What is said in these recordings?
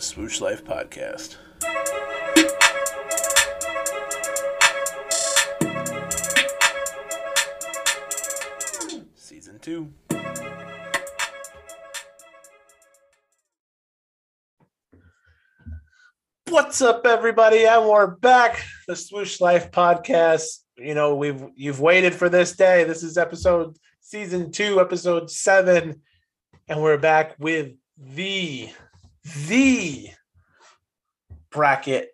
the Swoosh Life Podcast. Season 2. What's up, everybody? And we're back. The Swoosh Life Podcast. You know, you've waited for this day. This is season 2, episode 7. And we're back with the bracket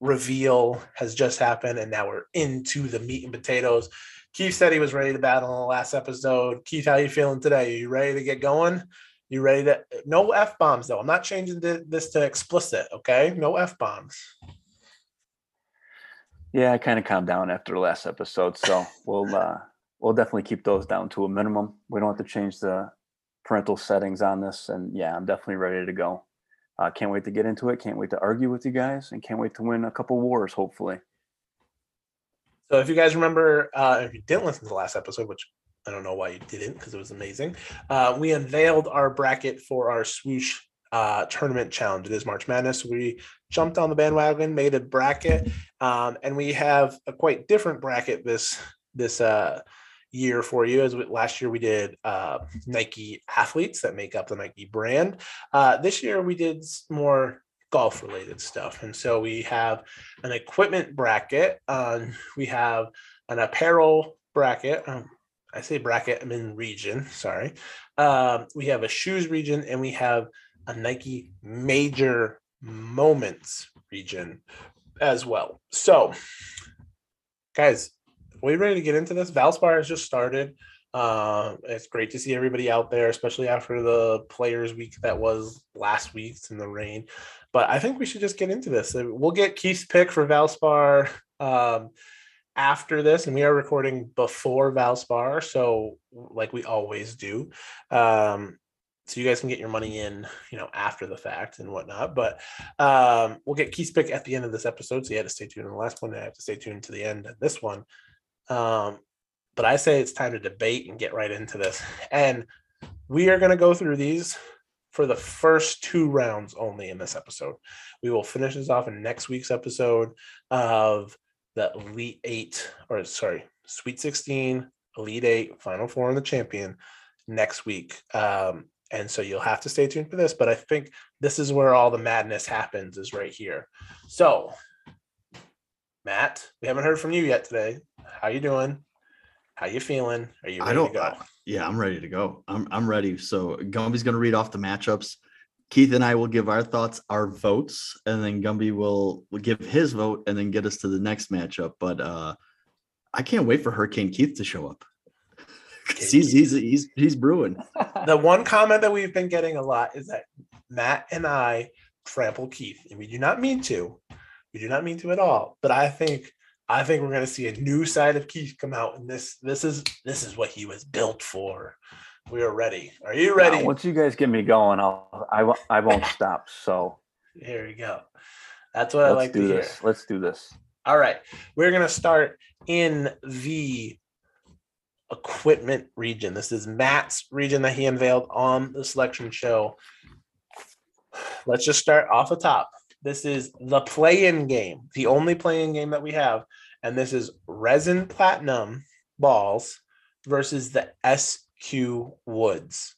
reveal has just happened, and now we're into the meat and potatoes. Keith said he was ready to battle in the last episode. Keith, how you feeling today? Are you ready to get going? You ready to? No F-bombs, though. I'm not changing this to explicit, okay? No F-bombs. Yeah, I kind of calmed down after the last episode, so we'll definitely keep those down to a minimum. We don't have to change the parental settings on this, and yeah, I'm definitely ready to go. Can't wait to get into it. Can't wait to argue with you guys, and can't wait to win a couple wars, hopefully. So if you guys remember, if you didn't listen to the last episode, which I don't know why you didn't, because it was amazing, we unveiled our bracket for our Swoosh tournament challenge. It is March Madness. We jumped on the bandwagon, made a bracket, and we have a quite different bracket this year for you. As last year we did Nike athletes that make up the Nike brand. This year we did more golf related stuff, and so we have an equipment bracket, we have an apparel bracket, I say bracket, I'm in region, sorry, we have a shoes region, and we have a Nike major moments region as well. So guys, are we ready to get into this? Valspar has just started. It's great to see everybody out there, especially after the Players Week that was last week in the rain. But I think we should just get into this. We'll get Keith's pick for Valspar after this, and we are recording before Valspar, so like we always do. So you guys can get your money in, you know, after the fact and whatnot. But we'll get Keith's pick at the end of this episode. So you had to stay tuned to the last one, and I have to stay tuned to the end of this one. But I say it's time to debate and get right into this. And we are going to go through these for the first two rounds only in this episode. We will finish this off in next week's episode of the Sweet 16, Elite 8, Final Four, and the Champion next week. And so you'll have to stay tuned for this. But I think this is where all the madness happens, is right here. So, Matt, we haven't heard from you yet today. How you doing? How you feeling? Are you ready to go? Yeah, I'm ready to go. I'm ready. So Gumby's going to read off the matchups. Keith and I will give our thoughts, our votes, and then Gumby will give his vote and then get us to the next matchup. But I can't wait for Hurricane Keith to show up. He's brewing. The one comment that we've been getting a lot is that Matt and I trample Keith, and we do not mean to. We do not mean to at all, but I think we're going to see a new side of Keith come out, and this is what he was built for. We are ready. Are you ready? Now, once you guys get me going, I won't stop. So here we go. That's what I like to hear. Let's do this. All right, we're going to start in the equipment region. This is Matt's region that he unveiled on the selection show. Let's just start off the top. This is the play-in game, the only play-in game that we have, and this is Resin Platinum balls versus the SQ Woods.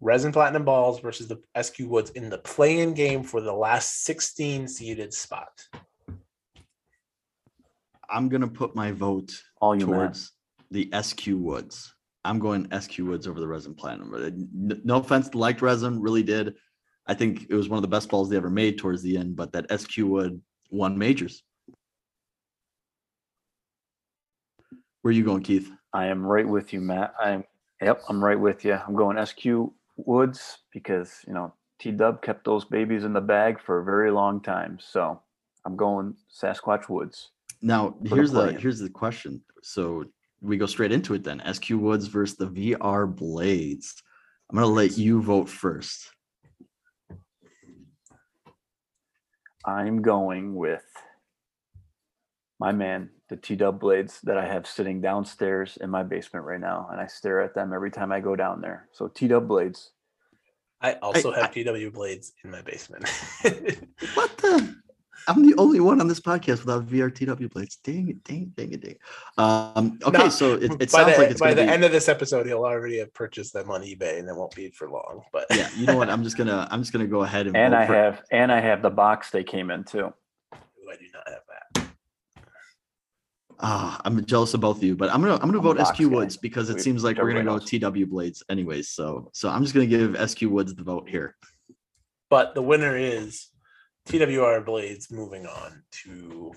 Resin Platinum balls versus the SQ Woods in the play-in game for the last 16-seeded spot. I'm going to put my vote towards the SQ Woods. I'm going SQ Woods over the Resin Platinum. No offense, liked Resin, really did. I think it was one of the best balls they ever made towards the end, but that SQ Wood won majors. Where are you going, Keith? I am right with you, Matt. I'm right with you. I'm going SQ Woods because, you know, T-Dub kept those babies in the bag for a very long time. So I'm going Sasquatch Woods. Now, here's the question. So we go straight into it then. SQ Woods versus the VR Blades. I'm going to let you vote first. I'm going with my man, the TW Blades that I have sitting downstairs in my basement right now, and I stare at them every time I go down there. So TW Blades. I also have TW Blades in my basement. What the? I'm the only one on this podcast without VR TW Blades. Dang it. Okay, no, so it sounds like it's by the end of this episode, he'll already have purchased them on eBay, and it won't be for long. But yeah, you know what? I'm just gonna go ahead and. I have the box they came in too. Ooh, I do not have that. I'm jealous of both of you, but I'm gonna vote SQ Woods because it seems like we're gonna go TW Blades anyways. So I'm just gonna give SQ Woods the vote here. But the winner is TWR Blades, moving on to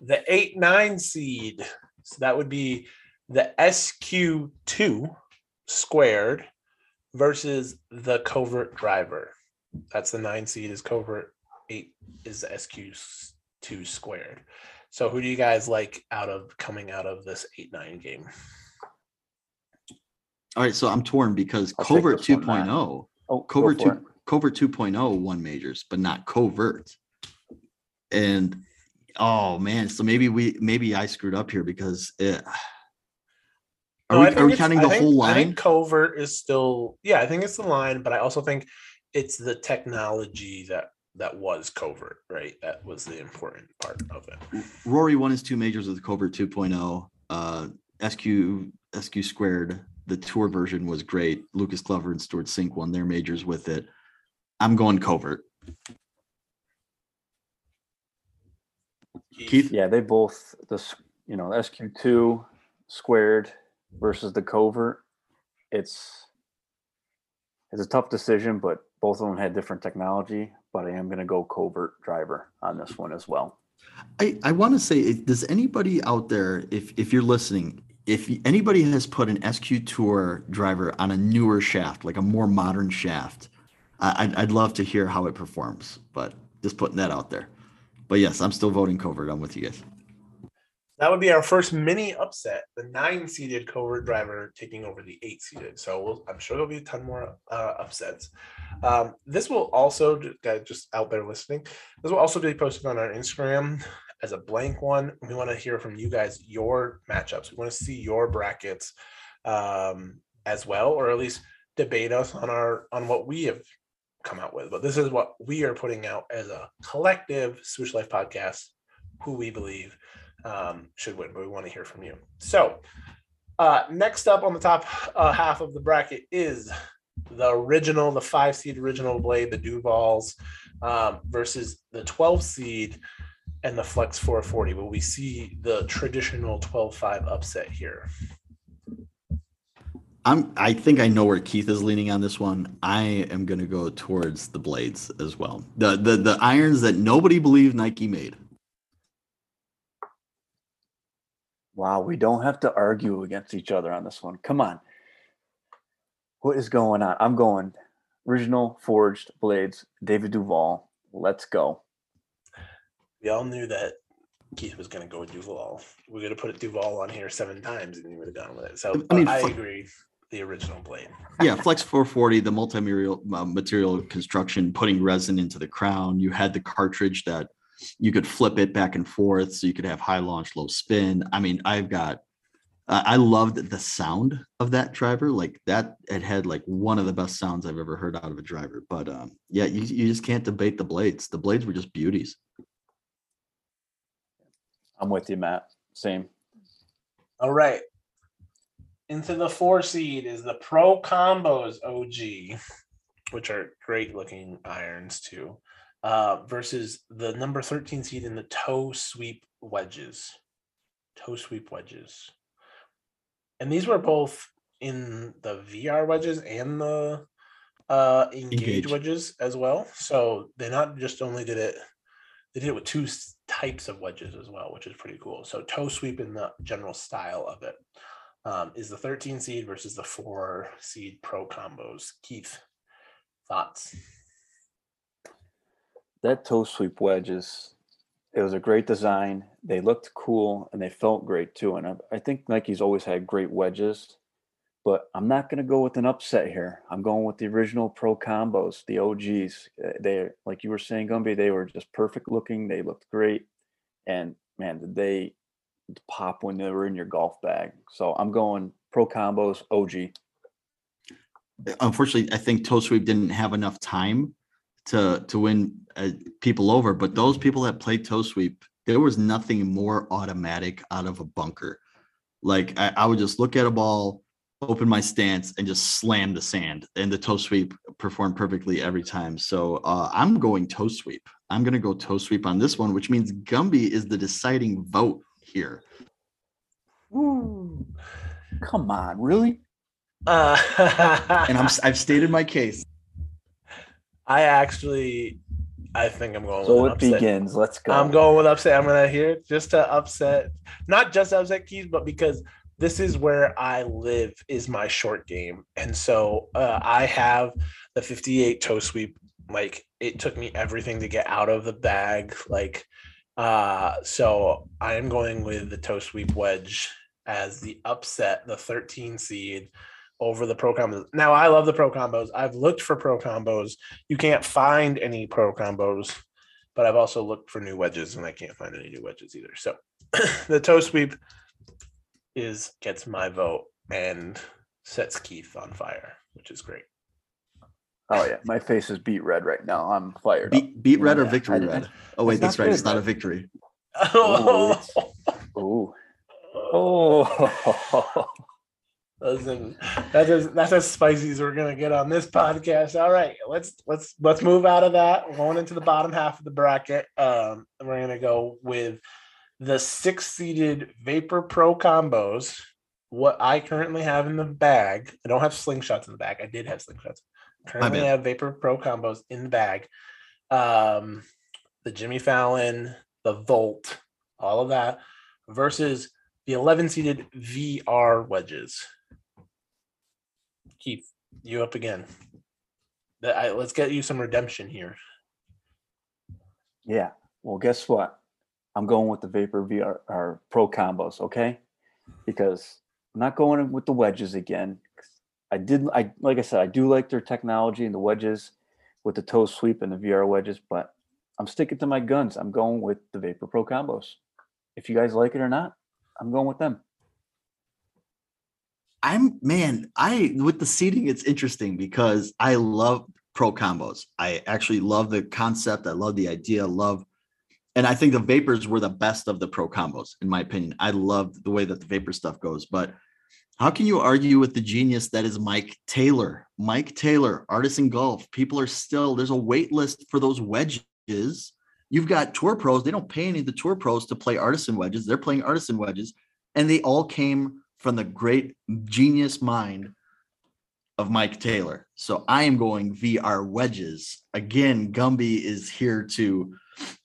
the 8-9 seed. So that would be the SQ2 squared versus the Covert driver. That's the 9 seed is Covert, 8 is SQ2 squared. So who do you guys like coming out of this 8-9 game? All right, so I'm torn because Covert 2.0. Oh, Covert 2.0. Covert 2.0 won majors, but not Covert. And oh man, so maybe I screwed up here because are we counting the whole line? I think Covert is still, yeah, I think it's the line, but I also think it's the technology that was Covert, right? That was the important part of it. Rory won his two majors with Covert 2.0. SQ squared, the tour version was great. Lucas Glover and Stuart Sink won their majors with it. I'm going Covert. Keith? Yeah, they both, SQ2 squared versus the Covert. It's a tough decision, but both of them had different technology. But I am going to go Covert driver on this one as well. I want to say, does anybody out there, if you're listening, if anybody has put an SQ Tour driver on a newer shaft, like a more modern shaft, I'd love to hear how it performs, but just putting that out there. But yes, I'm still voting Covert. I'm with you guys. That would be our first mini upset, the 9-seeded Covert driver taking over the 8-seeded. So I'm sure there'll be a ton more upsets. This will also, just out there listening, this will also be posted on our Instagram as a blank one. We want to hear from you guys, your matchups. We want to see your brackets as well, or at least debate us on what we have come out with, but this is what we are putting out as a collective Switch Life podcast, who we believe should win, but we want to hear from you. So next up on the top half of the bracket is the 5-seed Original Blade, the Duvals, versus the 12-seed and the Flex 440. Will we see the traditional 12-5 upset here? I think I know where Keith is leaning on this one. I am going to go towards the Blades as well. The irons that nobody believed Nike made. Wow, we don't have to argue against each other on this one. Come on. What is going on? I'm going Original Forged Blades, David Duval. Let's go. We all knew that Keith was going to go with Duval. We're going to put Duval on here 7 times and he would have gone with it. So I agree. The Original Blade. Yeah, Flex 440, the multi-material construction, putting resin into the crown. You had the cartridge that you could flip it back and forth, so you could have high launch, low spin. I mean, I loved the sound of that driver. Like that, it had like one of the best sounds I've ever heard out of a driver. But yeah, you just can't debate the Blades. The Blades were just beauties. I'm with you, Matt. Same. All right. Into the 4-seed is the Pro Combos OG, which are great looking irons too, versus the number 13 seed in the Toe Sweep Wedges. And these were both in the VR wedges and the Engage wedges as well. So they not just only did it, they did it with 2 types of wedges as well, which is pretty cool. So Toe Sweep in the general style of it is the 13 seed versus the 4 seed Pro Combos. Keith, thoughts? That Toe Sweep wedge it was a great design. They looked cool and they felt great too. And I think Nike's always had great wedges, but I'm not going to go with an upset here. I'm going with the Original Pro Combos, the OGs. They, like you were saying, Gumby, they were just perfect looking. They looked great. And man, did they pop when they were in your golf bag. So I'm going Pro Combos OG. unfortunately, I think Toe Sweep didn't have enough time to win people over. But those people that played Toe Sweep, there was nothing more automatic out of a bunker. Like I would just look at a ball, open my stance, and just slam the sand. And the Toe Sweep performed perfectly every time. So I'm going Toe Sweep. I'm going to go Toe Sweep on this one, which means Gumby is the deciding vote here. Ooh, come on, really? And I've stated my case. I think I'm going. So with it upset. Begins. Let's go. I'm going with upset. I'm gonna here just to upset, not just upset Keys, but because this is where I live is my short game, and so I have the 58 Toe Sweep. Like it took me everything to get out of the bag. Like so I am going with the Toe Sweep wedge as the upset, the 13 seed over the Pro Combos. Now, I love the Pro Combos. I've looked for Pro Combos. You can't find any Pro Combos, but I've also looked for new wedges, and I can't find any new wedges either. So the Toe Sweep gets my vote and sets Keith on fire, which is great. Oh, yeah. My face is beat red right now. I'm fired. Beat red or victory red? Oh, wait, that's right. It's not a victory. Oh. Oh. Oh, listen, that's as spicy as we're gonna get on this podcast. All right, let's move out of that. We're going into the bottom half of the bracket. And we're gonna go with the 6-seeded Vapor Pro Combos. What I currently have in the bag, I don't have Slingshots in the bag. I did have Slingshots. Currently, I have Vapor Pro Combos in the bag. The Jimmy Fallon, the Volt, all of that versus the 11-seeded VR wedges. Keith, you up again. Let's get you some redemption here. Yeah. Well, guess what? I'm going with the Vapor VR or Pro Combos, okay? Because I'm not going with the wedges again. Like I said, I do like their technology and the wedges with the Toe Sweep and the VR wedges, but I'm sticking to my guns. I'm going with the Vapor Pro Combos. If you guys like it or not, I'm going with them. With the seating, it's interesting because I love Pro Combos. I actually love the concept. I love the idea. And I think the Vapors were the best of the Pro Combos, in my opinion. I love the way that the Vapor stuff goes, but how can you argue with the genius that is Mike Taylor? Mike Taylor, Artisan Golf. People are still, there's a wait list for those wedges. You've got tour pros. They don't pay any of the tour pros to play artisan wedges. They're playing artisan wedges. And they all came from the great genius mind of Mike Taylor. So I am going VR wedges. Again, Gumby is here to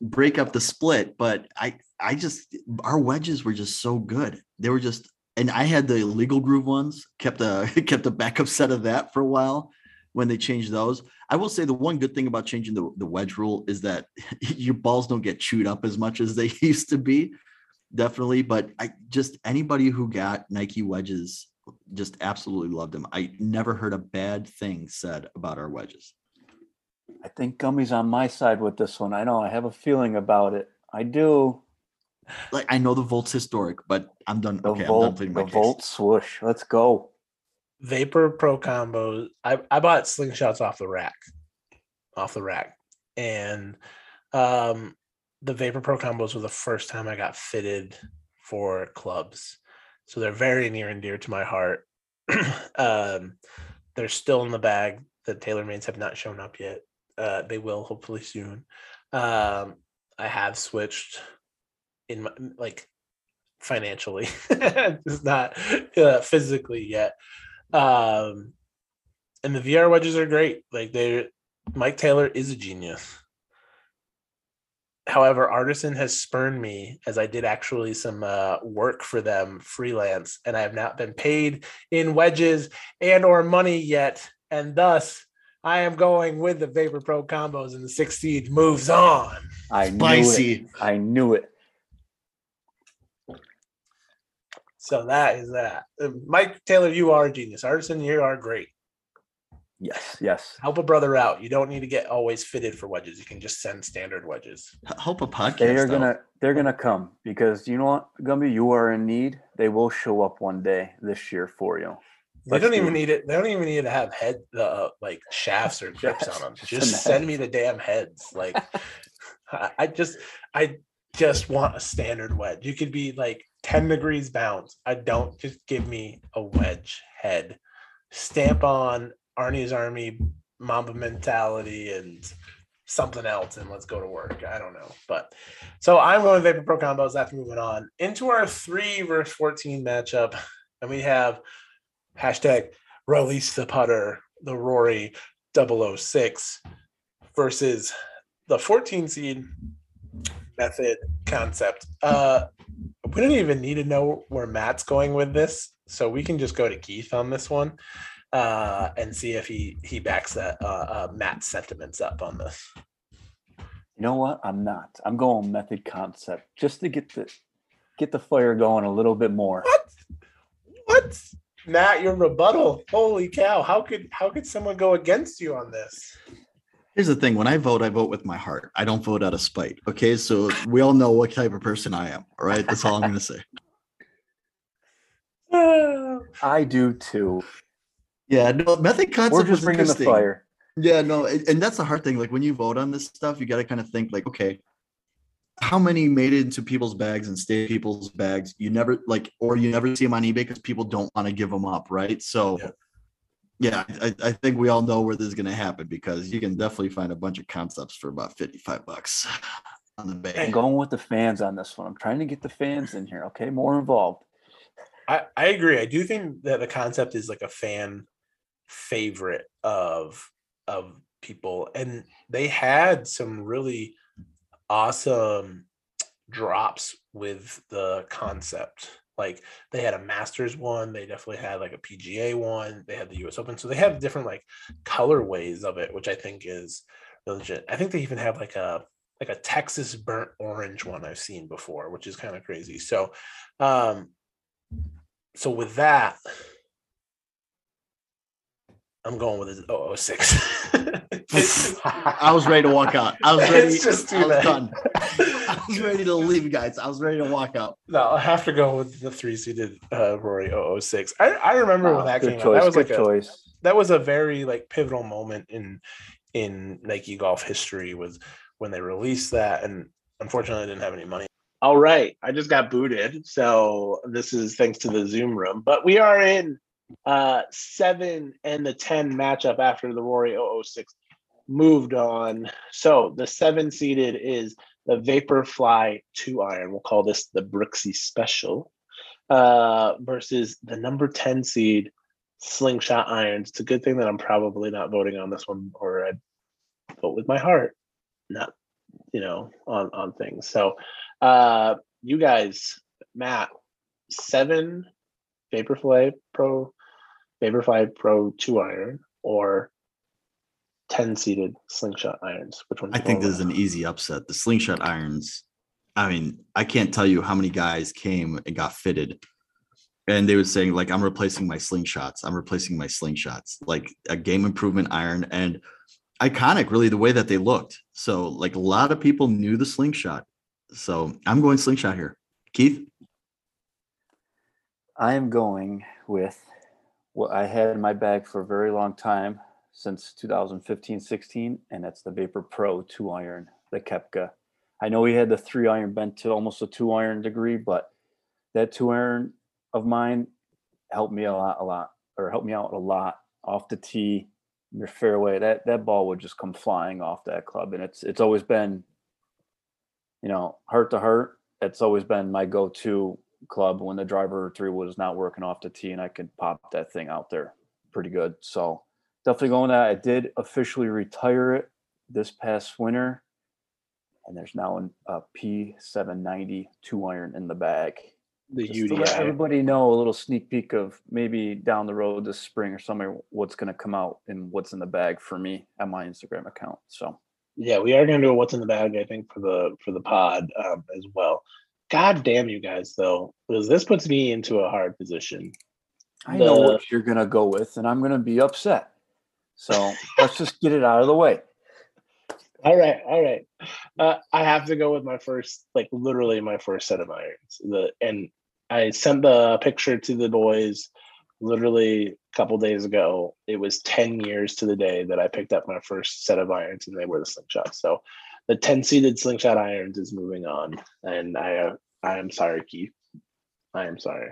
break up the split. But our wedges were just so good. They were just, and I had the illegal groove ones, kept a backup set of that for a while. When they change those, I will say the one good thing about changing the wedge rule is that your balls don't get chewed up as much as they used to be, definitely. But anybody who got Nike wedges just absolutely loved them. I never heard a bad thing said about our wedges. I think Gummy's on my side with this one. I know I have a feeling about it. I do. Like I know the Volt's historic, but I'm done. Okay, I'm done playing my case. Volt swoosh. Let's go. Vapor Pro Combos. I bought Slingshots off the rack, and the Vapor Pro Combos were the first time I got fitted for clubs, so they're very near and dear to my heart. They're still in the bag. The TaylorMades have not shown up yet. They will hopefully soon. I have switched in my, like, financially, just not physically yet. And the VR wedges are great. Like Mike Taylor is a genius. However, Artisan has spurned me, as I did actually some work for them freelance, and I have not been paid in wedges and or money yet. And thus I am going with the Vapor Pro Combos, and the 6 seed moves on. I knew it. So that is that. Mike Taylor, you are a genius. Artisan, you are great. Yes. Help a brother out. You don't need to get always fitted for wedges. You can just send standard wedges. Help a podcast. They're gonna come, because you know what, Gumby, you are in need. They will show up one day this year for you. They don't even need to have head like shafts or grips on them. Just send me the damn heads. Like I just want a standard wedge. You could be like 10 degrees bounce. I don't, just give me a wedge head. Stamp on Arnie's Army, Mamba mentality, and something else, and let's go to work. I don't know. But so I'm going Vapor Pro Combos after moving on into our 3 versus 14 matchup. And we have hashtag release the putter, the Rory 006 versus the 14 seed method concept. We don't even need to know where Matt's going with this. So we can just go to Keith on this one. And see if he backs that Matt's sentiments up on this. You know what? I'm not. I'm going method concept just to get the fire going a little bit more. What? Matt, your rebuttal. Holy cow! How could someone go against you on this? Here's the thing. When I vote with my heart. I don't vote out of spite. Okay, so we all know what type of person I am. All right, that's all I'm going to say. I do too. Yeah, no, method concept. We're just bringing the fire. Yeah, no, and that's the hard thing. Like when you vote on this stuff, you got to kind of think like, okay, how many made it into people's bags and stayed in people's bags? You never see them on eBay because people don't want to give them up, right? So, I think we all know where this is going to happen because you can definitely find a bunch of concepts for about $55 on the bag. I'm going with the fans on this one. I'm trying to get the fans in here. Okay, more involved. I agree. I do think that the concept is like a fan favorite of people, and they had some really awesome drops with the concept. Like they had a Masters one, they definitely had like a PGA one, they had the US Open, so they have different like colorways of it, which I think is legit. I think they even have like a Texas burnt orange one I've seen before, which is kind of crazy. So so with that, I'm going with a 006. I was ready to walk out. I was ready to leave, guys. I was ready to walk out. No, I have to go with the 3-seeded Rory 006. I remember when that came out. That was like that was a very like pivotal moment in Nike golf history, was when they released that, and unfortunately I didn't have any money. All right, I just got booted, so this is thanks to the Zoom room. But we are in 7 and the 10 matchup after the Rory 006 moved on. So the 7-seeded is the Vaporfly 2-iron. We'll call this the Brooksy Special versus the number 10 seed Slingshot irons. It's a good thing that I'm probably not voting on this one, or I'd vote with my heart, not on things. So. You guys, Matt, 7 Vaporfly Pro 2-iron or 10-seeded Slingshot irons. Which one? I think this is an easy upset. The Slingshot irons. I mean, I can't tell you how many guys came and got fitted, and they were saying like, "I'm replacing my Slingshots. I'm replacing my Slingshots." Like a game improvement iron, and iconic, really, the way that they looked. So like a lot of people knew the Slingshot. So I'm going Slingshot here. Keith? I am going with what I had in my bag for a very long time, since 2015-16, and that's the Vapor Pro 2-iron, the Koepka. I know he had the 3-iron bent to almost a 2-iron degree, but that 2-iron of mine helped me out a lot off the tee, your fairway. That ball would just come flying off that club, and it's always been – heart to heart, it's always been my go-to club when the driver 3 wood is not working off the tee, and I could pop that thing out there pretty good. So definitely going that. I did officially retire it this past winter, and there's now a P790 2-iron in the bag. Just to let everybody know, a little sneak peek of maybe down the road this spring or summer what's going to come out and what's in the bag for me at my Instagram account. So. Yeah, we are going to do a what's in the bag, I think, for the pod as well. God damn you guys, though, because this puts me into a hard position. I know what you're going to go with, and I'm going to be upset. So let's just get it out of the way. All right. I have to go with my first, like literally my first set of irons. And I sent the picture to the boys literally couple days ago, it was 10 years to the day that I picked up my first set of irons, and they were the Slingshot. So the 10-seeded Slingshot irons is moving on. And I am sorry, Keith. I am sorry.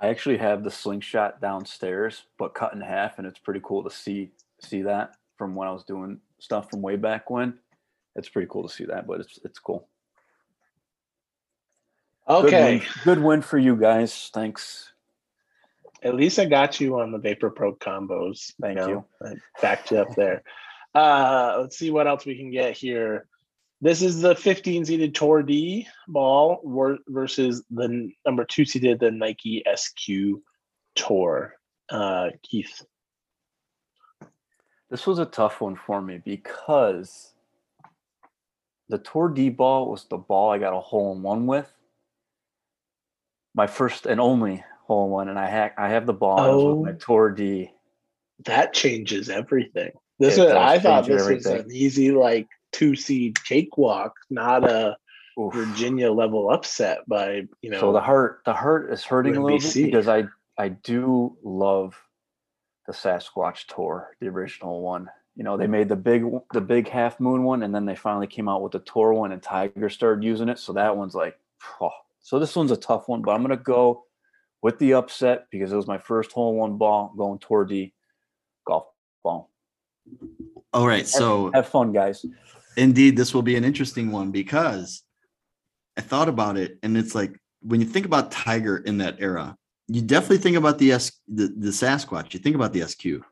I actually have the Slingshot downstairs, but cut in half, and it's pretty cool to see that from when I was doing stuff from way back when. It's pretty cool to see that, but it's cool. Okay. Good win for you guys. Thanks. At least I got you on the Vapor Pro Combos. Thank you. I backed you up there. Let's see what else we can get here. This is the 15-seeded Tour D ball versus the number 2-seeded, the Nike SQ Tour. Keith. This was a tough one for me because the Tour D ball was the ball I got a hole-in-one with. My first and only hole-in-one, and I have the ball with my Tour D. That changes everything. I thought this was an easy, like, 2-seed cakewalk, not a Virginia-level upset by, you know. So the heart is hurting a little bit because I do love the Sasquatch Tour, the original one. You know, they made the big half moon one, and then they finally came out with the Tour one, and Tiger started using it. So that one's like, oh. So this one's a tough one, but I'm gonna go with the upset because it was my first hole-in-one ball going Tour D golf ball. All right, so have fun, guys. Indeed, this will be an interesting one because I thought about it, and it's like when you think about Tiger in that era, you definitely think about the Sasquatch. You think about the SQ.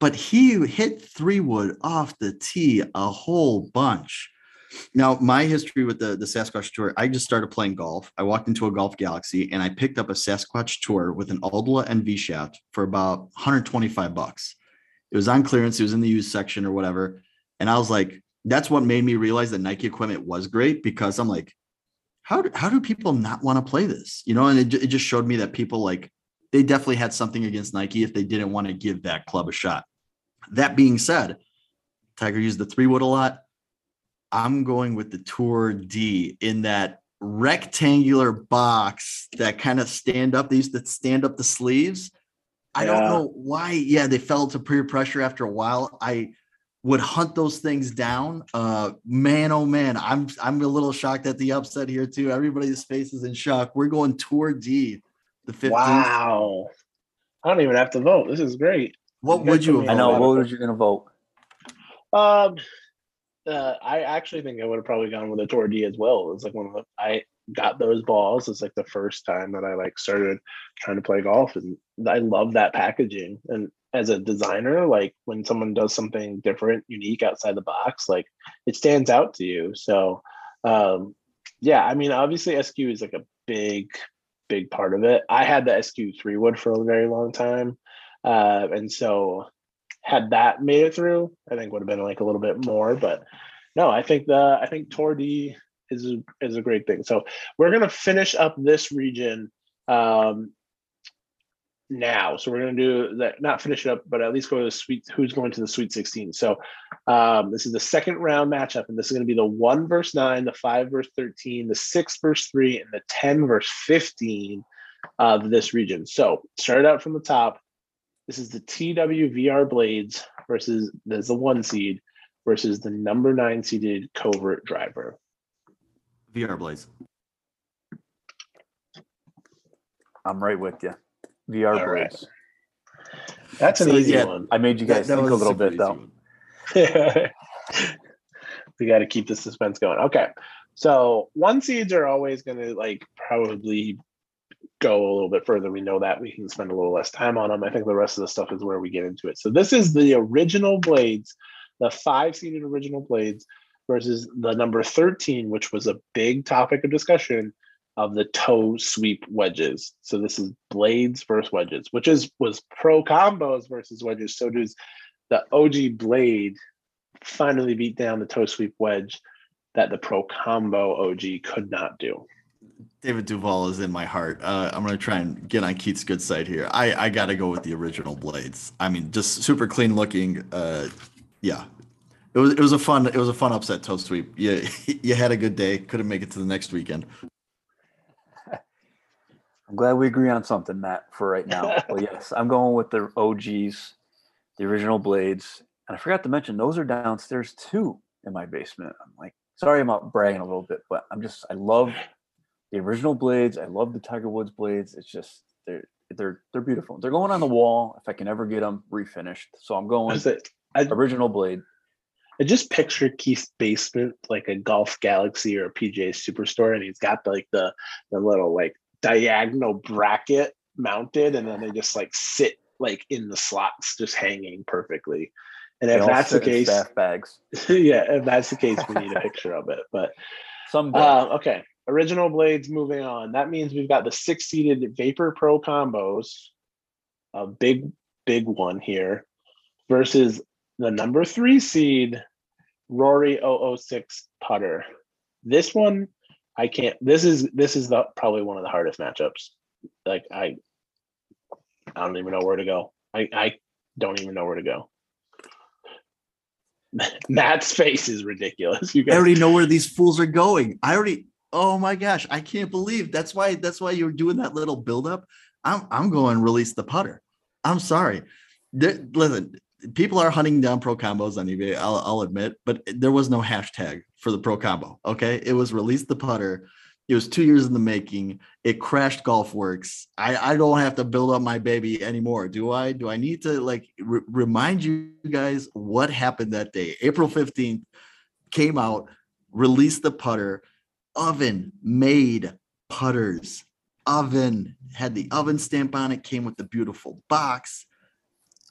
But he hit 3-wood off the tee a whole bunch. Now, my history with the Sasquatch Tour, I just started playing golf. I walked into a Golf Galaxy, and I picked up a Sasquatch Tour with an Aldla NV shaft for about $125. It was on clearance. It was in the used section or whatever. And I was like, that's what made me realize that Nike equipment was great because I'm like, how do people not want to play this? You know, and it just showed me that people, like, they definitely had something against Nike if they didn't want to give that club a shot. That being said, Tiger used the 3-wood a lot. I'm going with the Tour D in that rectangular box that kind of stand up. They used to stand up the sleeves. I don't know why. Yeah, they fell to peer pressure after a while. I would hunt those things down. Man, oh man, I'm a little shocked at the upset here too. Everybody's face is in shock. We're going Tour D, the 15th. Wow. I don't even have to vote. This is great. What would you have voted? I know. What would you going to vote? I actually think I would have probably gone with a Tour D as well. It was like I got those balls. It's like the first time that I like started trying to play golf, and I love that packaging. And as a designer, like when someone does something different, unique outside the box, like it stands out to you. So, yeah, I mean, obviously SQ is like a big part of it. I had the SQ 3-wood for a very long time, and so. Had that made it through, I think would have been like a little bit more, but no, I think Tour D is a great thing. So we're going to finish up this region now. So we're going to do that, not finish it up, but at least go to who's going to the Sweet 16. So this is the second round matchup, and this is going to be the 1 versus 9, the 5 versus 13, the 6 versus 3, and the 10 versus 15 of this region. So start out from the top. This is the TW VR Blades versus there's the 1 seed versus the number 9 seeded Covert driver. VR Blades. I'm right with you. VR All Blades. Right. That's an easy one. I made you guys think a little bit though. We got to keep the suspense going. Okay. So 1 seeds are always going to like probably go a little bit further. We know that we can spend a little less time on them. I think the rest of the stuff is where we get into it. So this is the Original Blades, the 5-seeded Original Blades versus the number 13, which was a big topic of discussion of the Toe Sweep wedges. So this is Blades versus wedges, which was Pro Combos versus wedges. So does the OG Blade finally beat down the Toe Sweep wedge that the Pro Combo OG could not do? David Duval is in my heart. I'm going to try and get on Keith's good side here. I got to go with the Original Blades. I mean, just super clean looking. Yeah, it was a fun upset, Toe Sweep. You had a good day. Couldn't make it to the next weekend. I'm glad we agree on something, Matt, for right now. Well, yes, I'm going with the OGs, the original blades. And I forgot to mention, those are downstairs too in my basement. I'm like, sorry about bragging a little bit, but I'm just, I love the original blades. I love the Tiger Woods blades. It's just, they're beautiful. They're going on the wall if I can ever get them refinished. So I'm going original blade. I just picture Keith's basement like a Golf Galaxy or a PGA Superstore, and he's got like the little like diagonal bracket mounted, and then they just like sit like in the slots, just hanging perfectly. And if that's the case, staff bags. Yeah, if that's the case, we need a picture of it. But someday, okay. Original blades. Moving on. That means we've got the 6-seated Vapor Pro Combos, a big one here, versus the number 3 seed Rory 006 putter. This one, I can't. This is the probably one of the hardest matchups. Like I don't even know where to go. I don't even know where to go. Matt's face is ridiculous. You guys. I already know where these fools are going. Oh my gosh, I can't believe that's why you're doing that little buildup. I'm going release the putter. I'm sorry. Listen, people are hunting down pro combos on eBay, I'll admit, but there was no hashtag for the pro combo. Okay. It was release the putter. It was 2 years in the making. It crashed GolfWorks. I don't have to build up my baby anymore. Do I need to like remind you guys what happened that day? April 15th came out, released the putter, oven made putters. Oven had the oven stamp on it, came with the beautiful box.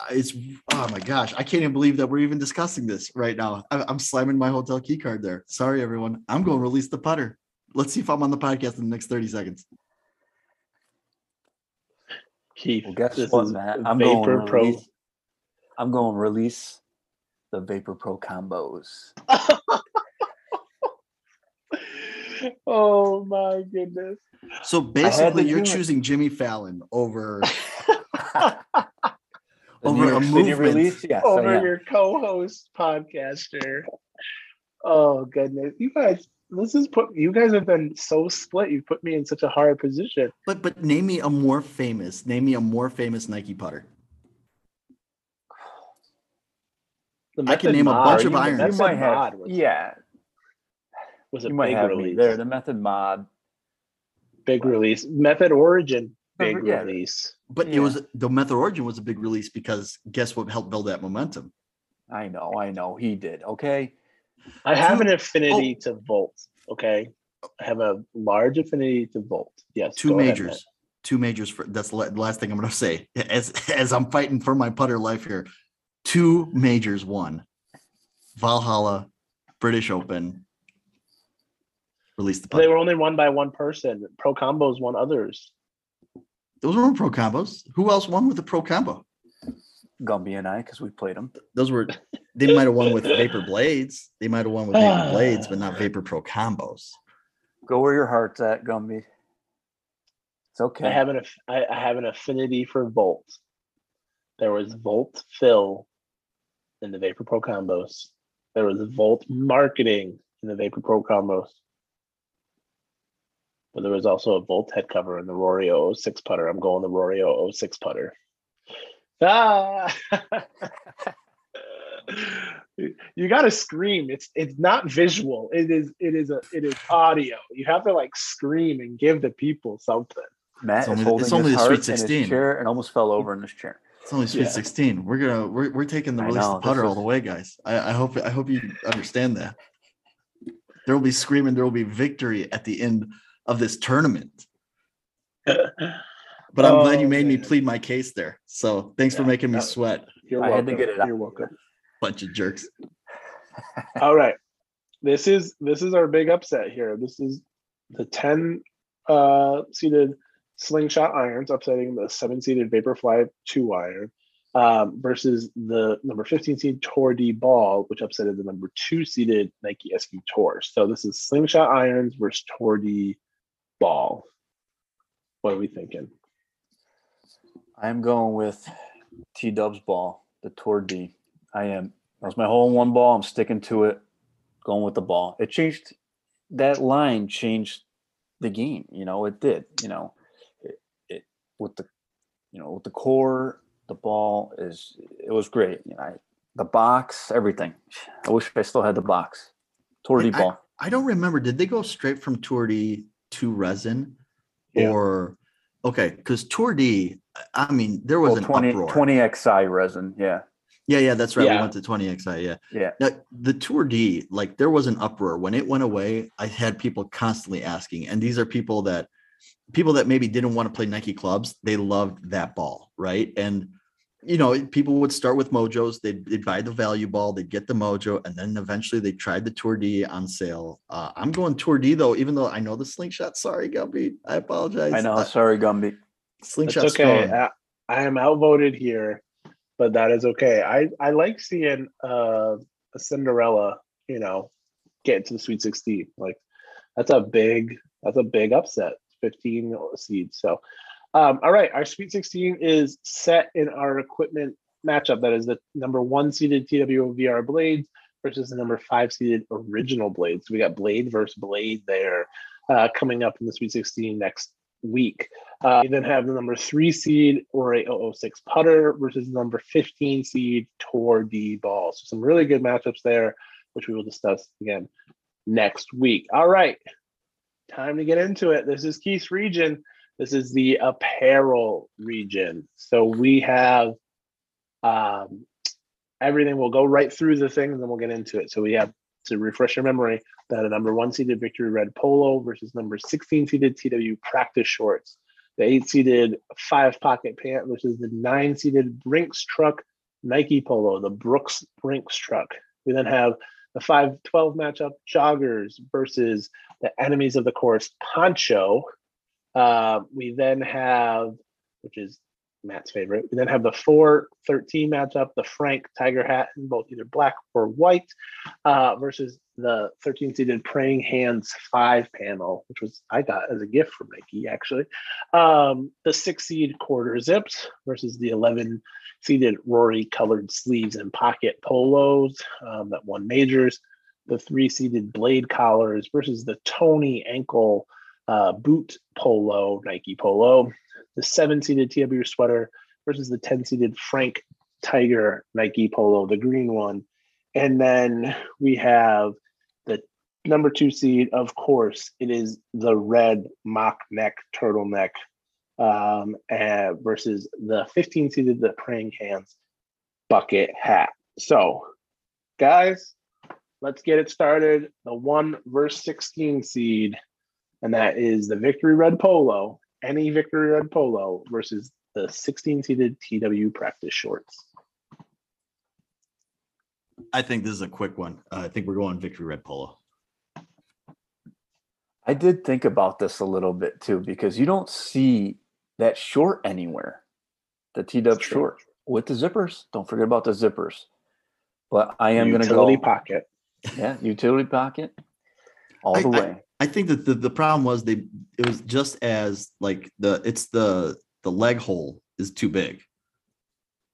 It's, oh my gosh, I can't even believe that we're even discussing this right now. I'm slamming my hotel key card there. Sorry, everyone. I'm going to release the putter. Let's see if I'm on the podcast in the next 30 seconds. Keith, well, guess what, Matt? I'm going to release the Vapor Pro Combos. Oh my goodness. So basically you're choosing Jimmy Fallon over over a movement. Yeah, over your co-host podcaster. Oh goodness. You guys, you guys have been so split. You put me in such a hard position. But name me a more famous Nike putter. I can name a bunch of irons. Yeah. Was a you big release there. The Method Mod, big release. Method Origin, big release. But it was the Method Origin was a big release because guess what helped build that momentum? I know, he did. Okay, I have an affinity to Volt. Okay, I have a large affinity to Volt. Yes, two majors. For that's the last thing I'm going to say. As I'm fighting for my putter life here, 2 majors won. Valhalla, British Open. Released the putter. They were only won by one person. Pro combos won others. Those weren't pro combos. Who else won with the pro combo? Gumby and I, because we played them. They might have won with Vapor Blades. They might have won with Vapor Blades, but not Vapor Pro Combos. Go where your heart's at, Gumby. It's okay. I have an affinity for Volt. There was Volt Fill in the Vapor Pro Combos. There was Volt Marketing in the Vapor Pro Combos. But there was also a Volt head cover in the Rory 006 putter. I'm going the Rory 006 putter. Ah! You gotta scream. It's not visual. It is audio. You have to like scream and give the people something. Matt is holding his heart in his chair and almost fell over in his chair. It's only Sweet 16. We're taking the release the putter all the way, guys. I hope you understand that. There will be screaming. There will be victory at the end of this tournament. But I'm glad you made me plead my case there. So thanks for making me sweat. You're welcome. I had to get it out. You're welcome. Bunch of jerks. All right. This is our big upset here. This is the 10 seated Slingshot irons upsetting the 7-seeded Vaporfly 2 iron versus the number 15 seed Tour D Ball, which upsetted the number 2 seeded Nike SQ Tour. So this is Slingshot irons versus Tour D Ball. What are we thinking? I'm going with T-Dub's ball, the Tour D. That was my hole-in-one ball. I'm sticking to it, going with the ball. That line changed the game. You know, it did. You know, with the, you know, with the core, the ball is, it was great. You know, the box, everything. I wish I still had the box. Tour D ball. I don't remember. Did they go straight from Tour D to resin? Yeah. Or, okay, because Tour D, I mean, there was 20 XI resin, yeah. Yeah, that's right. Yeah. We went to 20 XI, yeah. Now, the Tour D, like, there was an uproar. When it went away, I had people constantly asking, and these are people that maybe didn't want to play Nike clubs, they loved that ball, right? And, you know, people would start with mojos, they'd buy the value ball, they'd get the mojo, and then eventually they tried the Tour D on sale. I'm going Tour D, though, even though I know the Slingshot. Sorry, Gumby. I apologize. I know. Sorry, Gumby. Slingshot's okay. I am outvoted here, but that is okay. I like seeing a Cinderella, you know, get into the Sweet 16. Like, that's a big upset. 15 seeds. So, all right, our Sweet 16 is set in our equipment matchup. That is the number 1 seeded TW VR Blades versus the number 5 seeded Original Blades. So we got Blade versus Blade there coming up in the Sweet 16 next week. We then have the number 3 seed Rory 006 Putter versus number 15 seed Tour D Ball. So some really good matchups there, which we will discuss again next week. All right, time to get into it. This is Keith's region. This is the apparel region. So we have everything. We'll go right through the things and then we'll get into it. So we have, to refresh your memory, that a number 1 seeded Victory Red Polo versus number 16 seeded TW Practice Shorts. The 8 seeded 5 Pocket Pant versus the 9 seeded Brinks Truck Nike Polo, the Brooks Brinks Truck. We then have the 5-12 matchup, Joggers versus the Enemies of the Course Poncho. We then have, which is Matt's favorite, we then have the 4-13 matchup, the Frank Tiger Hat in both either black or white versus the 13-seeded Praying Hands 5 panel, which was I got as a gift from Nike, actually. The 6-seed Quarter Zips versus the 11-seeded Rory Colored Sleeves and Pocket Polos that won majors. The 3-seeded Blade Collars versus the Tony Ankle boot polo, Nike polo. The 7-seeded TW Sweater versus the 10-seeded Frank Tiger Nike polo, the green one. And then we have the number 2 seed, of course, it is the Red Mock Neck turtleneck versus the 15-seeded the Praying Hands bucket hat. So, guys, let's get it started. The 1 versus 16 seed, and that is the Victory Red Polo, any Victory Red Polo versus the 16-seeded TW Practice Shorts. I think this is a quick one. I think we're going Victory Red Polo. I did think about this a little bit too, because you don't see that short anywhere. The TW short with the zippers. Don't forget about the zippers. But I am going to go utility pocket. Yeah, utility pocket all the way. I think that the problem was it was just as like the leg hole is too big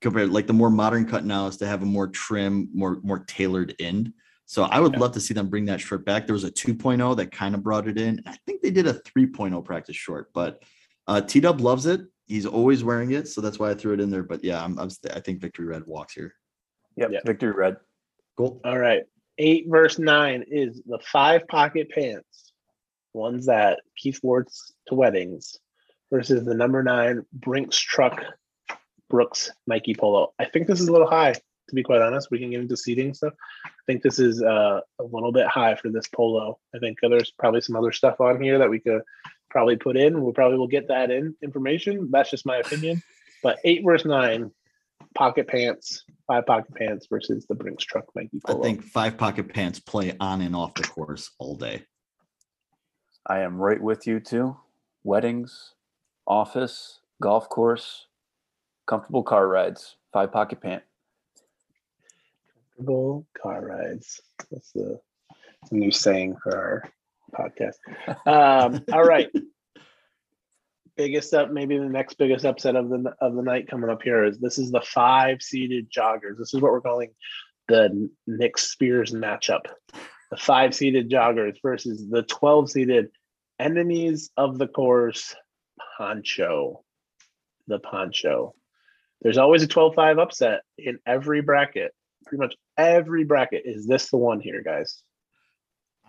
compared, like the more modern cut now is to have a more trim, more tailored end. So I would love to see them bring that short back. There was a 2.0 that kind of brought it in. I think they did a 3.0 practice short, but T-Dub loves it. He's always wearing it, so that's why I threw it in there. But yeah, I think Victory Red walks here. Yep. Victory Red. Cool. All right. 8 versus 9 is the 5 pocket pants, ones that Keith Warts to weddings, versus the number 9 Brinks Truck Brooks Nike Polo. I think this is a little high, to be quite honest. We can get into seating stuff. I think this is a little bit high for this polo. I think there's probably some other stuff on here that we could probably put in. We'll probably will get that in information. That's just my opinion. But 8 versus 9. Pocket pants, 5 pocket pants versus the Brinks Truck Nike Polo. I think 5 pocket pants play on and off the course all day. I am right with you too. Weddings, office, golf course, comfortable car rides, 5 pocket pant. Comfortable car rides. That's a new saying for our podcast. All right. Biggest up, maybe the next biggest upset of the night coming up here is the 5-seeded Joggers. This is what we're calling the Nick Spears matchup. The 5-seeded Joggers versus the 12-seeded Enemies of the Course Poncho. the poncho. There's always a 12-5 upset in every bracket. Pretty much every bracket. Is this the one here, guys?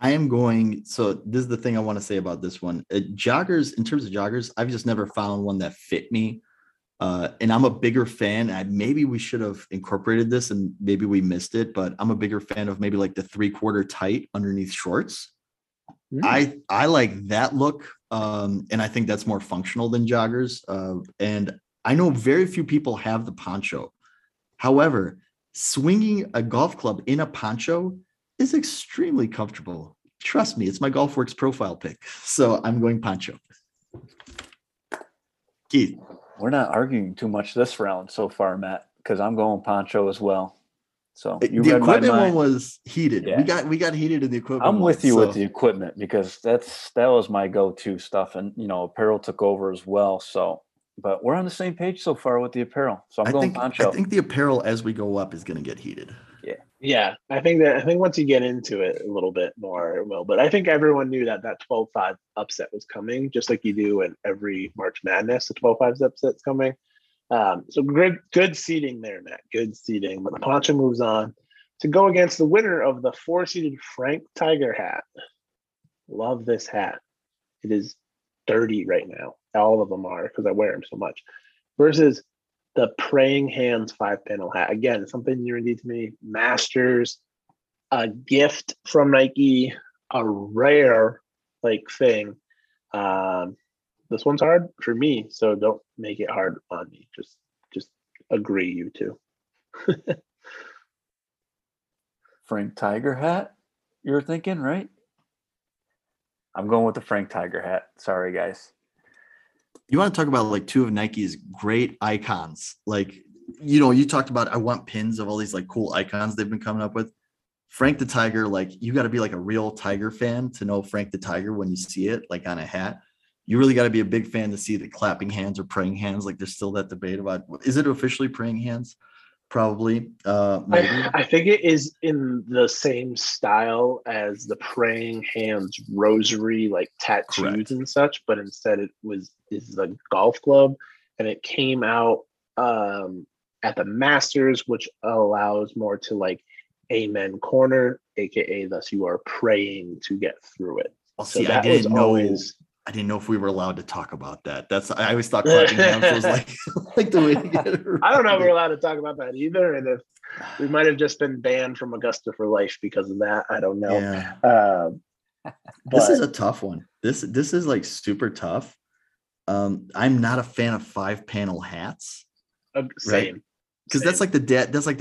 I am going. So this is the thing I want to say about this one. Joggers, in terms of joggers, I've just never found one that fit me. And I'm a bigger fan. Maybe we should have incorporated this and maybe we missed it, but I'm a bigger fan of maybe like the 3/4 tight underneath shorts. Mm. I like that look. And I think that's more functional than joggers. And I know very few people have the poncho. However, swinging a golf club in a poncho is extremely comfortable. Trust me, it's my GolfWorks profile pick. So I'm going poncho. Keith. We're not arguing too much this round so far, Matt, because I'm going poncho as well. So you the equipment one was heated. Yeah. We got heated in the equipment. I'm with you with the equipment because that was my go-to stuff, and apparel took over as well. So, but we're on the same page so far with the apparel. So I'm going poncho. I think the apparel as we go up is going to get heated. Yeah, I think once you get into it a little bit more, it will. But I think everyone knew that 12-5 upset was coming, just like you do in every March Madness. The 12-5 upset's coming. So good seeding there, Matt. Good seeding. But the poncho moves on to go against the winner of the 4-seeded Frank Tiger hat. Love this hat. It is dirty right now. All of them are because I wear them so much. Versus the Praying Hands 5-panel hat. Again, something near and dear to me. Masters, a gift from Nike, a rare thing. This one's hard for me, so don't make it hard on me. Just agree, you two. Frank Tiger hat, you're thinking, right? I'm going with the Frank Tiger hat. Sorry, guys. You want to talk about two of Nike's great icons. You talked about, I want pins of all these cool icons they've been coming up with. Frank the Tiger, you got to be a real Tiger fan to know Frank the Tiger when you see it, on a hat. You really got to be a big fan to see the clapping hands or praying hands. There's still that debate about, is it officially praying hands? Probably. I think it is in the same style as the praying hands rosary, tattoos. Correct. And such, but instead it is a golf club, and it came out at the Masters, which allows more to amen corner, aka thus you are praying to get through it. Well, see, so I didn't know if we were allowed to talk about that. I always thought clapping hands was the way to get it right. I don't know if we're allowed to talk about that either. And if we might have just been banned from Augusta for life because of that, I don't know. Yeah. This is a tough one. This is super tough. I'm not a fan of 5-panel hats. Same. Right? Because that's the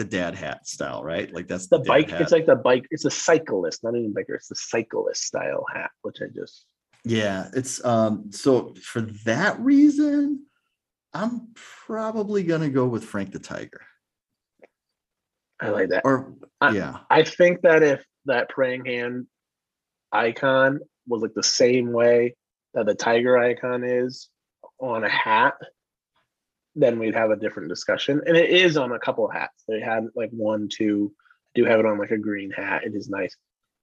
dad hat style, right? That's the bike. Hat. It's the bike. It's a cyclist, not even biker. It's the cyclist style hat, which I just. Yeah, it's so for that reason, I'm probably gonna go with Frank the Tiger. I like that. I think that if that praying hand icon was the same way that the tiger icon is on a hat, then we'd have a different discussion. And it is on a couple of hats. They had 1, 2, do have it on a green hat. It is nice.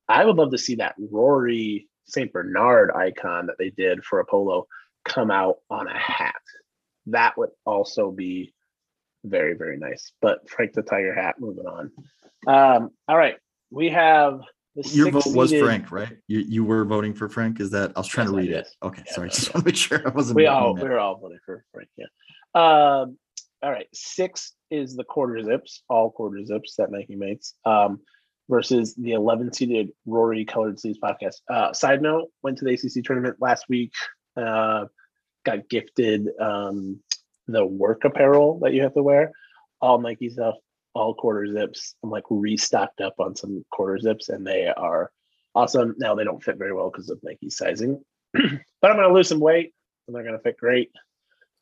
I would love to see that Rory St. Bernard icon that they did for a polo come out on a hat. That would also be very, very nice. But Frank the Tiger hat, moving on. All right. We have the your vote was Frank, right? You were voting for Frank. Is that I was trying to read it. Okay, yeah, sorry. Just want to make sure I wasn't. We were all voting for Frank, yeah. All right. 6 is the quarter zips, all quarter zips that Nike makes. Versus the 11-seeded Rory Colored Sleeves podcast. Side note, went to the ACC tournament last week, got gifted the work apparel that you have to wear. All Nike stuff, all quarter zips. I'm restocked up on some quarter zips, and they are awesome. Now they don't fit very well because of Nike sizing. But I'm going to lose some weight, and they're going to fit great,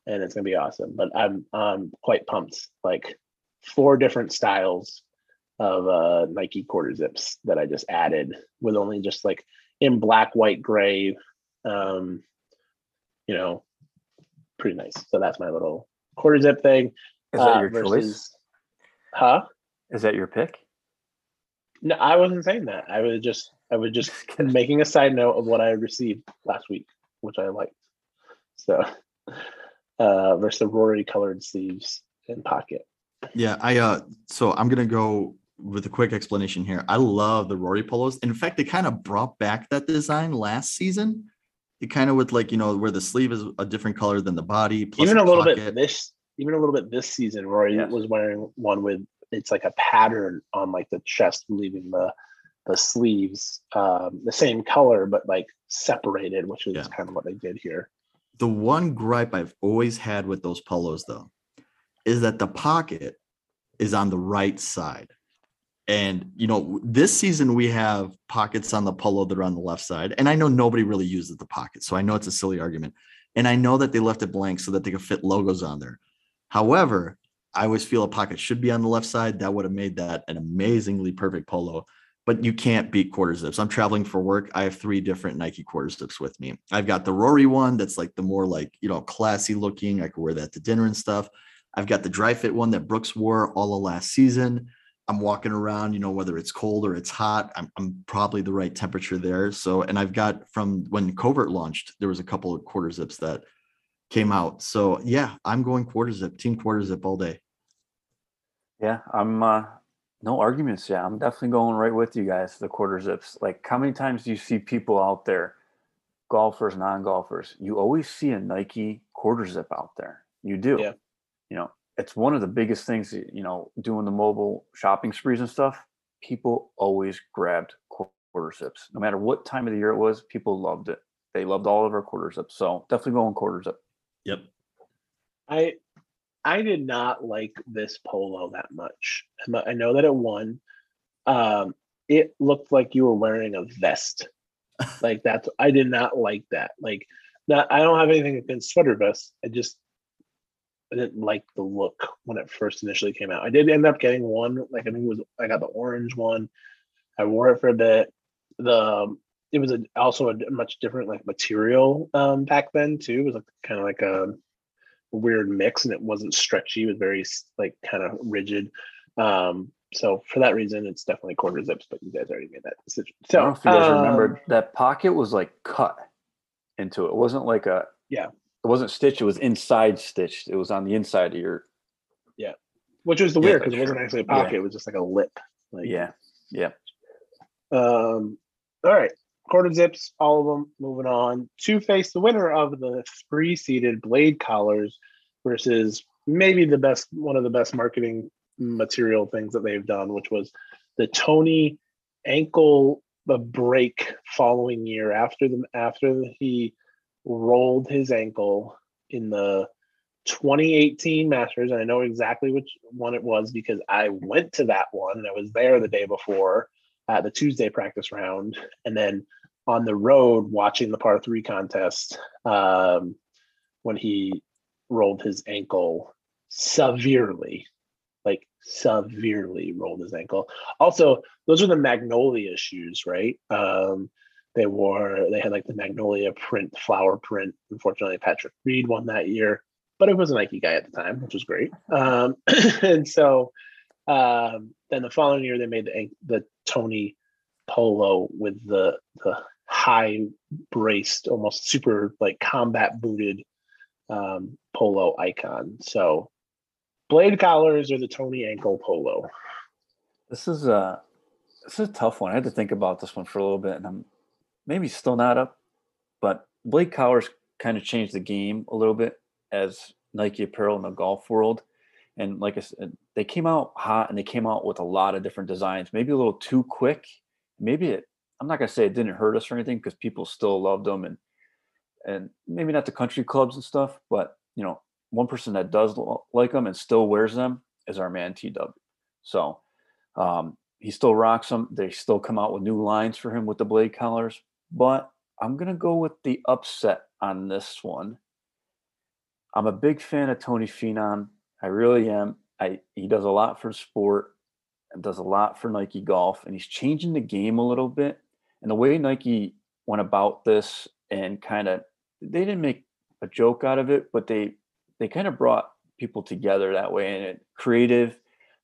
and it's going to be awesome. But I'm quite pumped. 4 different styles of Nike quarter zips that I just added with only just in black, white, gray, pretty nice. So that's my little quarter zip thing. Is that your choice? Huh? Is that your pick? No, I wasn't saying that. I was just making a side note of what I received last week, which I liked. So versus the Rory colored sleeves and pocket. Yeah, so I'm gonna go with a quick explanation here. I love the Rory polos. In fact, they kind of brought back that design last season. It kind of with, like, you know, where the sleeve is a different color than the body. Plus even a little pocket. This season, Rory was wearing one with, it's like a pattern on like the chest, leaving the sleeves the same color, but like separated, which is kind of what they did here. The one gripe I've always had with those polos, though, is that the pocket is on the right side. And, you know, this season we have pockets on the polo that are on the left side. And I know nobody really uses the pocket, so I know it's a silly argument. And I know that they left it blank so that they could fit logos on there. However, I always feel a pocket should be on the left side. That would have made that an amazingly perfect polo. But you can't beat quarter zips. I'm traveling for work. I have 3 different Nike quarter zips with me. I've got the Rory one that's like the more like, you know, classy looking. I could wear that to dinner and stuff. I've got the dry fit one that Brooks wore all of last season. I'm walking around, you know, whether it's cold or it's hot, I'm probably the right temperature there. So, and I've got from when Covert launched, there was a couple of quarter zips that came out. So yeah, I'm going quarter zip, team quarter zip all day. Yeah, I'm no arguments. Yeah, I'm definitely going right with you guys, the quarter zips. Like, how many times do you see people out there, golfers, non-golfers, you always see a Nike quarter zip out there. You do. Yeah. You know, it's one of the biggest things, you know, doing the mobile shopping sprees and stuff, people always grabbed quarter zips. No matter what time of the year it was, people loved it. They loved all of our quarter zips. So definitely going quarter zip. Yep. I did not like this polo that much. I know that it won. It looked like you were wearing a vest. Like, that's, I did not like that. Like, not, I don't have anything against sweater vests. I didn't like the look when it first initially came out. I did end up getting one. Like, I mean, I got the orange one. I wore it for a bit. It was also a much different like material back then too. It was like, kind of like a weird mix, and it wasn't stretchy. It was very like kind of rigid. So for that reason, it's definitely quarter zips, but you guys already made that decision. So I don't know if you guys remembered, that pocket was like cut into it. It wasn't like a, it wasn't stitched. It was inside stitched. It was on the inside of your. Yeah. Which was the weird, because it wasn't actually a pocket. Yeah. It was just like a lip. Like, yeah. All right. Quarter zips, all of them. Moving on. Two Face, the winner of the 3-seated Blade Collars versus maybe the best, one of the best marketing material things that they've done, which was the Tony ankle break following year after he rolled his ankle in the 2018 Masters. And I know exactly which one it was because I went to that one and I was there the day before. The Tuesday practice round, and then on the road watching the par 3 contest when he rolled his ankle severely rolled his ankle. Also, those are the Magnolia shoes, right? They had like the Magnolia print, flower print. Unfortunately, Patrick Reed won that year, but it was a Nike guy at the time, which was great. And so then the following year they made the Tony polo with the high braced, almost super like combat booted polo icon. So Blade Collars or the Tony ankle polo. This is a tough one. I had to think about this one for a little bit, and I'm maybe still not up, but Blade Collars kind of changed the game a little bit as Nike apparel in the golf world. And like I said, they came out hot and they came out with a lot of different designs, maybe a little too quick. Maybe I'm not going to say it didn't hurt us or anything because people still loved them and maybe not the country clubs and stuff. But, you know, one person that does like them and still wears them is our man TW. So he still rocks them. They still come out with new lines for him with the Blade Collars. But I'm going to go with the upset on this one. I'm a big fan of Tony Finau. I really am. He does a lot for sport and does a lot for Nike golf, and he's changing the game a little bit. And the way Nike went about this, and kind of, they didn't make a joke out of it, but they kind of brought people together that way. And it creative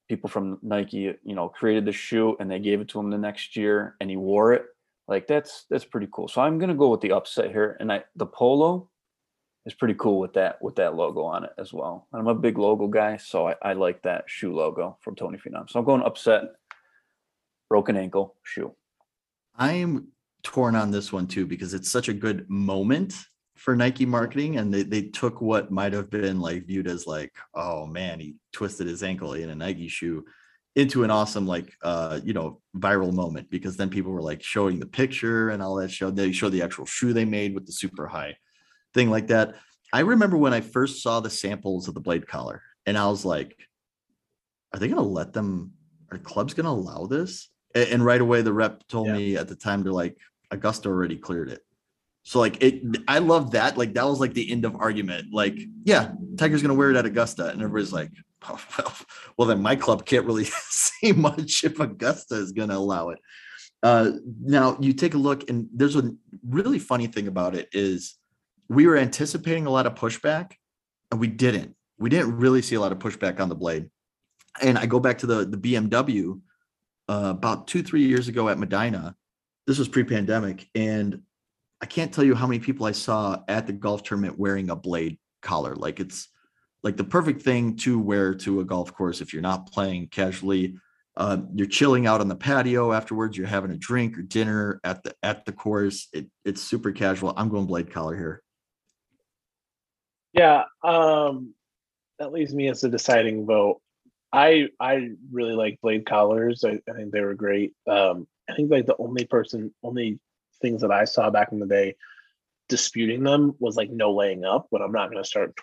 people from Nike, you know, created the shoe and they gave it to him the next year and he wore it. Like that's pretty cool. So I'm going to go with the upset here. And the polo is pretty cool with that logo on it as well. And I'm a big logo guy, so I like that shoe logo from Tony Finau. So I'm going upset, broken ankle, shoe. I am torn on this one too, because it's such a good moment for Nike marketing, and they took what might have been like viewed as like, oh man, he twisted his ankle in a Nike shoe, into an awesome like you know, viral moment, because then people were like showing the picture and all that. They show the actual shoe they made with the super high thing like that. I remember when I first saw the samples of the Blade Collar, and I was like, are they gonna let them, are clubs gonna allow this? And right away the rep told me at the time, they're like, Augusta already cleared it. So like it, I love that. Like that was like the end of argument. Like, yeah, Tiger's going to wear it at Augusta. And everybody's like, oh, well then my club can't really say much if Augusta is going to allow it. Now you take a look, and there's a really funny thing about it is we were anticipating a lot of pushback, and we didn't really see a lot of pushback on the Blade. And I go back to the BMW about 2-3 years ago at Medina. This was pre-pandemic, and I can't tell you how many people I saw at the golf tournament wearing a Blade Collar. Like it's like the perfect thing to wear to a golf course. If you're not playing casually, you're chilling out on the patio afterwards, you're having a drink or dinner at the course. It's super casual. I'm going Blade Collar here. Yeah. That leaves me as the deciding vote. I really like Blade Collars. I think they were great. I think like the only things that I saw back in the day disputing them was like no laying up, but I'm not going to start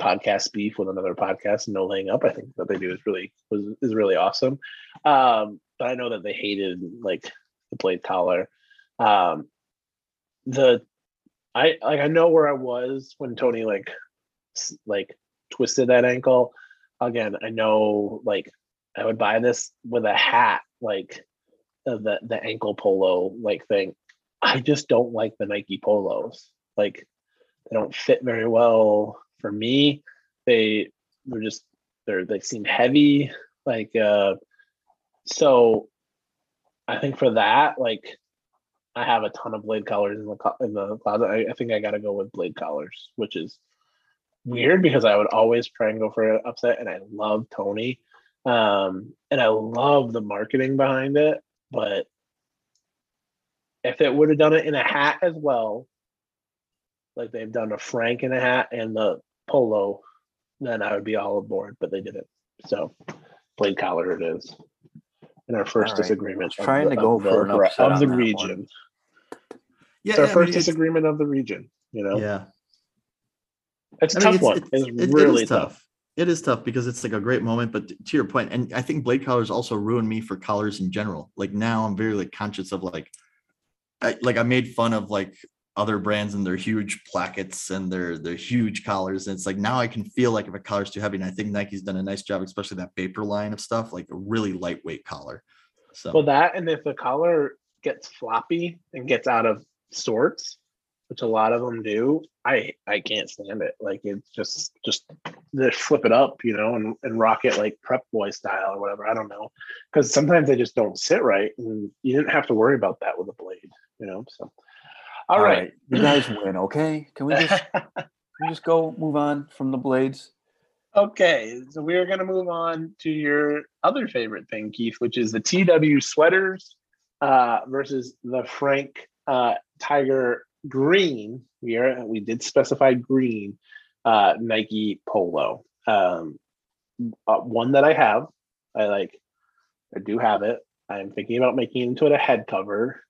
podcast beef with another podcast. No laying up, I think what they do is really awesome. But I know that they hated like the Blade Collar. I know where I was when Tony like twisted that ankle. Again, I know like I would buy this with a hat, like the ankle polo like thing. I just don't like the Nike polos. Like they don't fit very well for me. They seem heavy. Like, so I think for that, like I have a ton of Blade Collars in the closet. I think I got to go with Blade Collars, which is weird because I would always try and go for an upset. And I love Tony. And I love the marketing behind it, but if it would have done it in a hat as well, like they've done a Frank in a hat and the polo, then I would be all aboard, but they didn't. So Blade Collar it is. In our first disagreement. Trying to go for the region. Yeah, it's our first disagreement of the region, you know? Yeah. It's a tough one. It's really tough. It is tough because it's like a great moment, but to your point, and I think Blade Collars also ruined me for collars in general. Like now I'm very like conscious of I made fun of like other brands and their huge plackets and their huge collars. And it's like, now I can feel like if a collar's too heavy, and I think Nike's done a nice job, especially that Vapor line of stuff, like a really lightweight collar. So well, that, and if the collar gets floppy and gets out of sorts, which a lot of them do, I can't stand it. Like it's just they flip it up, you know, and rock it like prep boy style or whatever. I don't know. Cause sometimes they just don't sit right. And you didn't have to worry about that with a Blade, you know? So, all right. You guys win. Okay. Can we just, go move on from the Blades? Okay. So we're going to move on to your other favorite thing, Keith, which is the TW sweaters versus the Frank Tiger green. We did specify green Nike polo. One that I have. I do have it. I'm thinking about making into it a head cover,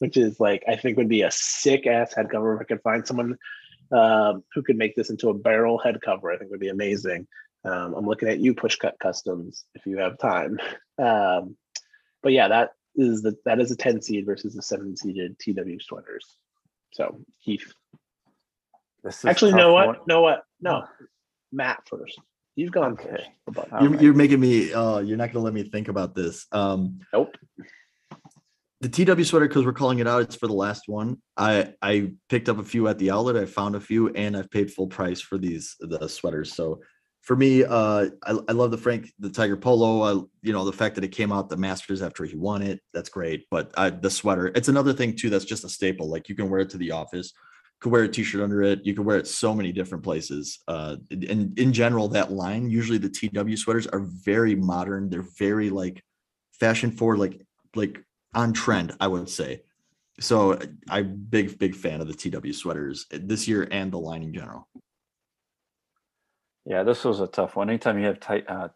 which is like, I think would be a sick ass head cover. If I could find someone who could make this into a barrel head cover, I think would be amazing. I'm looking at you, Push Cut Customs, if you have time. But yeah, that is a 10 seed versus a 7-seeded TW sweaters. So Keith. Actually, No. Matt first. You've gone first. You're making me you're not gonna let me think about this. Nope. The TW sweater, because we're calling it out, it's for the last one. I picked up a few at the outlet, I found a few, and I've paid full price for the sweaters. So for me, I love the Tiger polo. The fact that it came out the Masters after he won it, that's great. But the sweater, it's another thing too that's just a staple. Like you can wear it to the office, could wear a t-shirt under it. You could wear it so many different places. And in general, that line, usually the TW sweaters are very modern. They're very like fashion forward, like on trend, I would say. So I'm big fan of the TW sweaters this year and the line in general. Yeah, this was a tough one. Anytime you have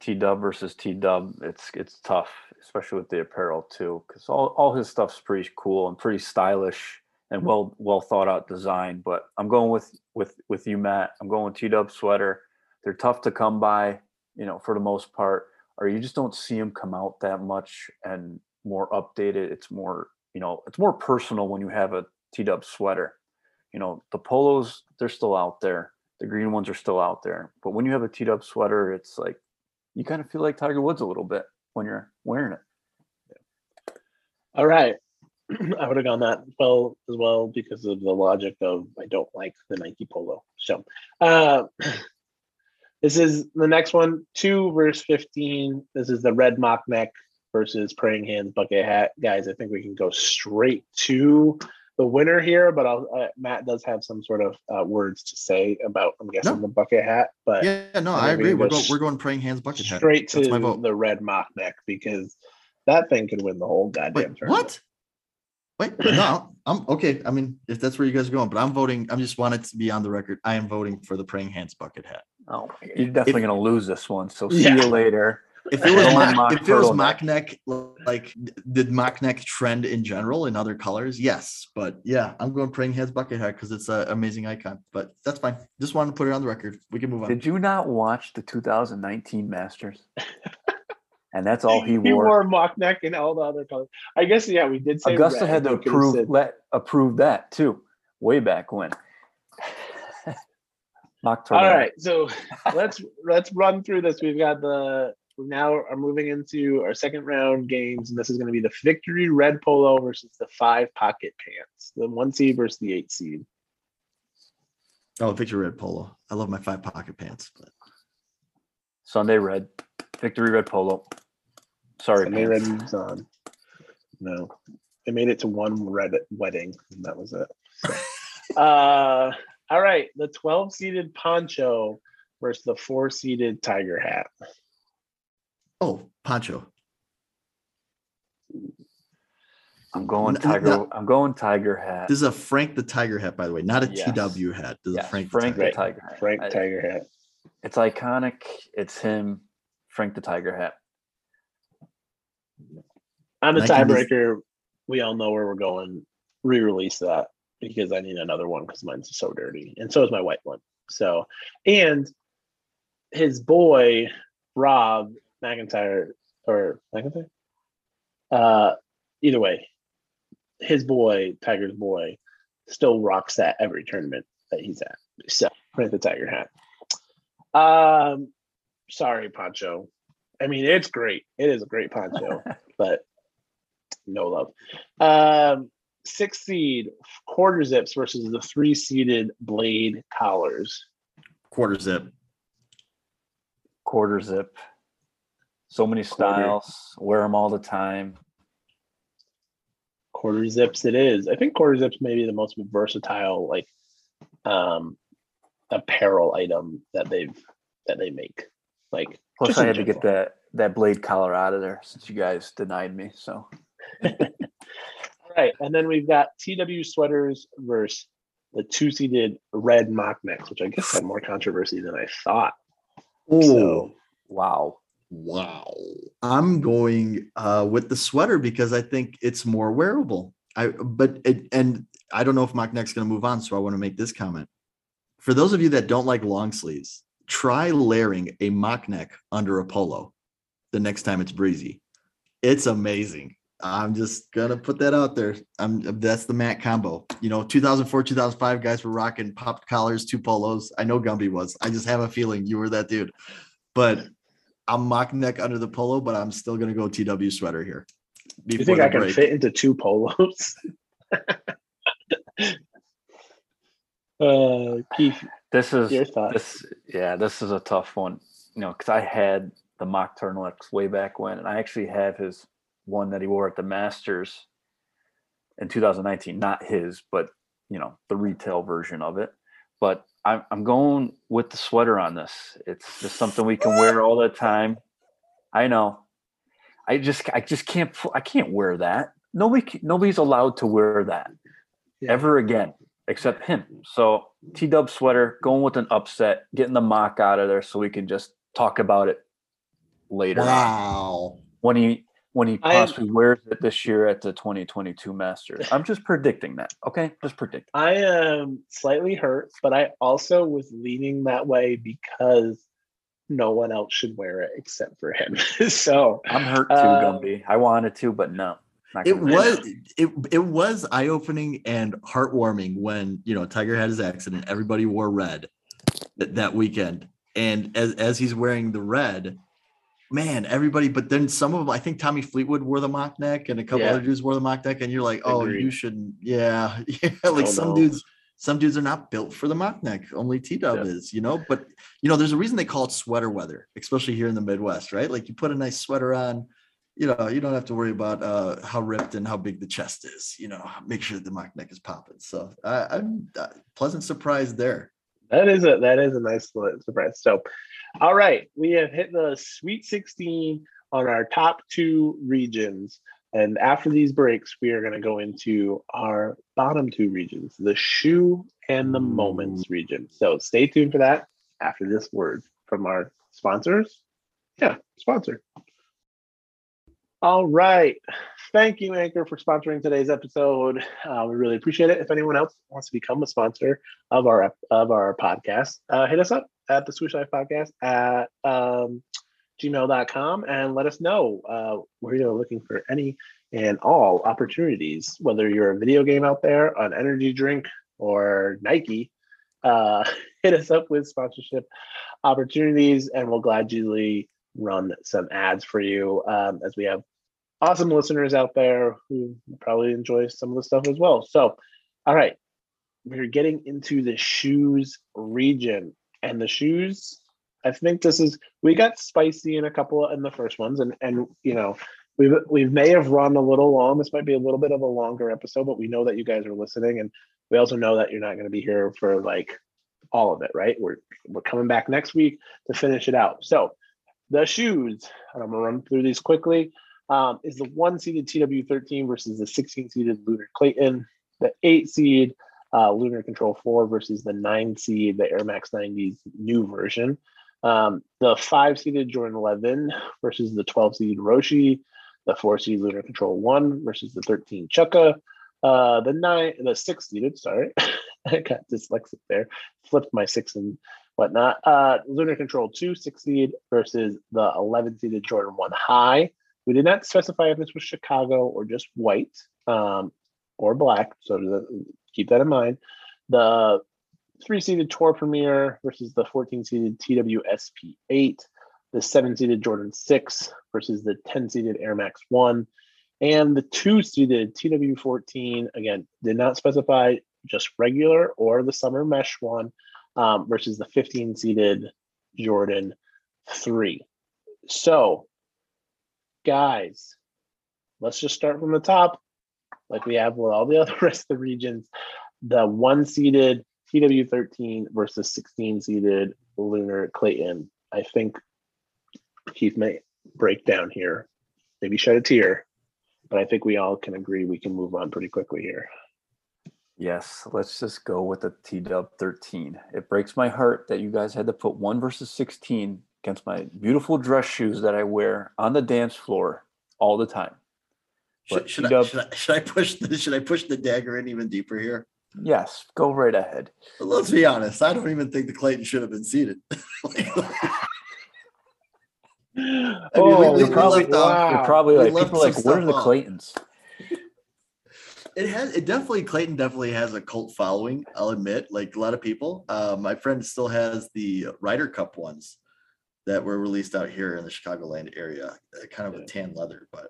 T-Dub versus T-Dub, it's tough, especially with the apparel too, because all his stuff's pretty cool and pretty stylish and well thought out design. But I'm going with you, Matt. I'm going with T-Dub sweater. They're tough to come by, for the most part, or you just don't see them come out that much and more updated. It's more, it's more personal when you have a T-Dub sweater. The polos, they're still out there. The green ones are still out there, but when you have a T-Dub sweater, it's like you kind of feel like Tiger Woods a little bit when you're wearing it. All right, I would have gone that well as well because of the logic of I don't like the Nike Polo. So this is the next one, 2 versus 15. This is the Red Mock Neck versus Praying Hands Bucket Hat, guys. I think we can go straight to the winner here, but Matt does have some sort of words to say about, I'm guessing, the bucket hat. But yeah, no, I agree. We're going Praying Hands Bucket Hat. Straight to the Red Mock Neck, because that thing could win the whole goddamn tournament. What? Wait, no, I'm okay. I mean, if that's where you guys are going, but I'm voting. I just want it to be on the record. I am voting for the Praying Hands Bucket Hat. Oh, you're definitely going to lose this one. So see you later. If it was mock neck, like the mock neck trend in general in other colors, yes. But yeah, I'm going Praying Hands Bucket Hat because it's an amazing icon. But that's fine. Just wanted to put it on the record. We can move on. Did you not watch the 2019 Masters? And that's all he wore. He wore mock neck and all the other colors. I guess, yeah, we did say Augusta red. Had to approve that too, way back when. Mock all right, so let's run through this. We've got We now are moving into our second round games, and this is going to be the Victory Red Polo versus the 5 Pocket Pants, the 1 seed versus the 8 seed. Oh, Victory Red Polo. I love my 5 Pocket Pants. But... Sunday Red. Victory Red Polo. Sorry, Sunday Red moves on. No. They made it to one red wedding, and that was it. All right. The 12-seeded Poncho versus the 4-seeded Tiger Hat. Oh, Poncho. I'm going Tiger. No. I'm going Tiger Hat. This is a Frank the Tiger Hat, by the way, not a TW hat. This is Frank the Tiger Hat. Frank Tiger Hat. It's iconic. It's him, Frank the Tiger Hat. On the tiebreaker, we all know where we're going. Re-release that because I need another one because mine's so dirty, and so is my white one. So, and his boy Rob. McIntyre, either way, his boy, Tiger's boy, still rocks that every tournament that he's at. So, print the Tiger hat. Sorry, Poncho. I mean, it's great. It is a great poncho, but no love. 6 seed, Quarter Zips versus the 3 seeded Blade Collars. Quarter Zip. Quarter Zip. So many styles, wear them all the time. Quarter Zips it is. I think Quarter Zips may be the most versatile apparel item that they make. Like, plus I had to get that Blade Collar out of there since you guys denied me. So all right, and then we've got TW sweaters versus the 2-seeded Red Mock Necks, which I guess had more controversy than I thought. Oh, so, wow. I'm going with the sweater because I think it's more wearable. And I don't know if Mock Neck's going to move on, so I want to make this comment. For those of you that don't like long sleeves, try layering a Mock Neck under a polo the next time it's breezy. It's amazing. I'm just going to put that out there. That's the Matt combo. 2004, 2005 guys were rocking popped collars, 2 polos. I know Gumby was. I just have a feeling you were that dude. But I'm Mock Neck under the polo, but I'm still going to go TW sweater here. You think I can fit into 2 polos? Keith, this is a tough one. Because I had the Mock Turtlenecks way back when, and I actually have his one that he wore at the Masters in 2019. Not his, but you know, the retail version of it. But I'm going with the sweater on this. It's just something we can wear all the time. I know. I just can't wear that. Nobody's allowed to wear that ever again, except him. So T-Dub sweater, going with an upset, getting the mock out of there so we can just talk about it later. Wow. When he possibly wears it this year at the 2022 Masters. I'm just predicting that. Okay. Just predict. I am slightly hurt, but I also was leaning that way because no one else should wear it except for him. So I'm hurt too, Gumby. I wanted to, but no. It was eye-opening and heartwarming when, you know, Tiger had his accident. Everybody wore red that weekend, and as he's wearing the red, man, everybody. But then some of them, I think Tommy Fleetwood wore the mock neck, and a couple other dudes wore the mock neck, and you're like, oh, agreed. You shouldn't. Yeah. Like some dudes are not built for the mock neck. Only T-Dub is, you know. But you know, there's a reason they call it sweater weather, especially here in the Midwest, right? Like you put a nice sweater on. You know, you don't have to worry about how ripped and how big the chest is. You know, make sure the mock neck is popping. So I'm pleasant surprise there. That is a nice surprise. So, all right, we have hit the Sweet 16 on our top two regions, and after these breaks, we are going to go into our bottom two regions, the shoe and the moments region. So stay tuned for that after this word from our sponsors. Yeah, sponsor. All right. Thank you, Anchor, for sponsoring today's episode. We really appreciate it. If anyone else wants to become a sponsor of our podcast, hit us up at the Swoosh Life Podcast at gmail.com and let us know. We're looking for any and all opportunities, whether you're a video game out there, an energy drink, or Nike. Hit us up with sponsorship opportunities, and we'll gladly run some ads for you, as we have awesome listeners out there who probably enjoy some of the stuff as well. So, all right, we're getting into the shoes region, and the shoes, I think we got spicy in a couple in the first ones, and you know, we may have run a little long. This might be a little bit of a longer episode, but we know that you guys are listening, and we also know that you're not going to be here for like all of it, right? We're coming back next week to finish it out. So the shoes, and I'm going to run through these quickly, is the 1-seeded TW13 versus the 16-seeded Lunar Clayton, the 8-seed Lunar Control 4 versus the 9-seed, the Air Max 90's new version, the 5-seeded Jordan 11 versus the 12-seed Roshi, the 4-seed Lunar Control 1 versus the 13 Chukka, the 6-seeded, sorry, I got dyslexic there, flipped my 6 and whatnot. Lunar Control 2, 6-seed versus the 11-seeded Jordan 1 High. We did not specify if this was Chicago or just white or black, so keep that in mind. The 3-seeded Tour Premier versus the 14-seeded TWSP8, the 7-seeded Jordan 6 versus the 10-seeded Air Max 1, and the 2-seeded TW14, again, did not specify just regular or the summer mesh one, versus the 15-seeded Jordan 3. So, guys, let's just start from the top, like we have with all the other rest of the regions. The 1-seeded TW13 versus 16-seeded Lunar Clayton. I think Keith may break down here, maybe shed a tear, but I think we all can agree we can move on pretty quickly here. Yes, let's just go with the TW13. It breaks my heart that you guys had to put 1 versus 16 against my beautiful dress shoes that I wear on the dance floor all the time. Should I push the dagger in even deeper here? Yes, go right ahead. But let's be honest, I don't even think the Clayton should have been seated. People are like, where are the Claytons? Clayton definitely has a cult following, I'll admit, like a lot of people. My friend still has the Ryder Cup ones that were released out here in the Chicagoland area, kind of a tan leather, but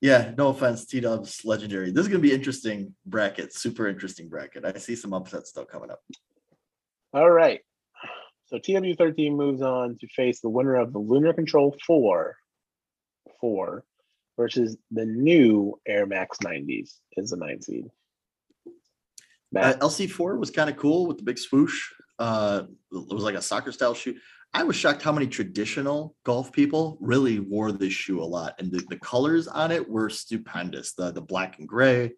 yeah, no offense, T-Dub's legendary. This is going to be interesting bracket, super interesting bracket. I see some upsets still coming up. All right. So TW13 moves on to face the winner of the Lunar Control 4 versus the new Air Max 90s is a 9-seed. LC4 was kind of cool with the big swoosh. It was like a soccer style shoe. I was shocked how many traditional golf people really wore this shoe a lot. And the colors on it were stupendous. The black and gray,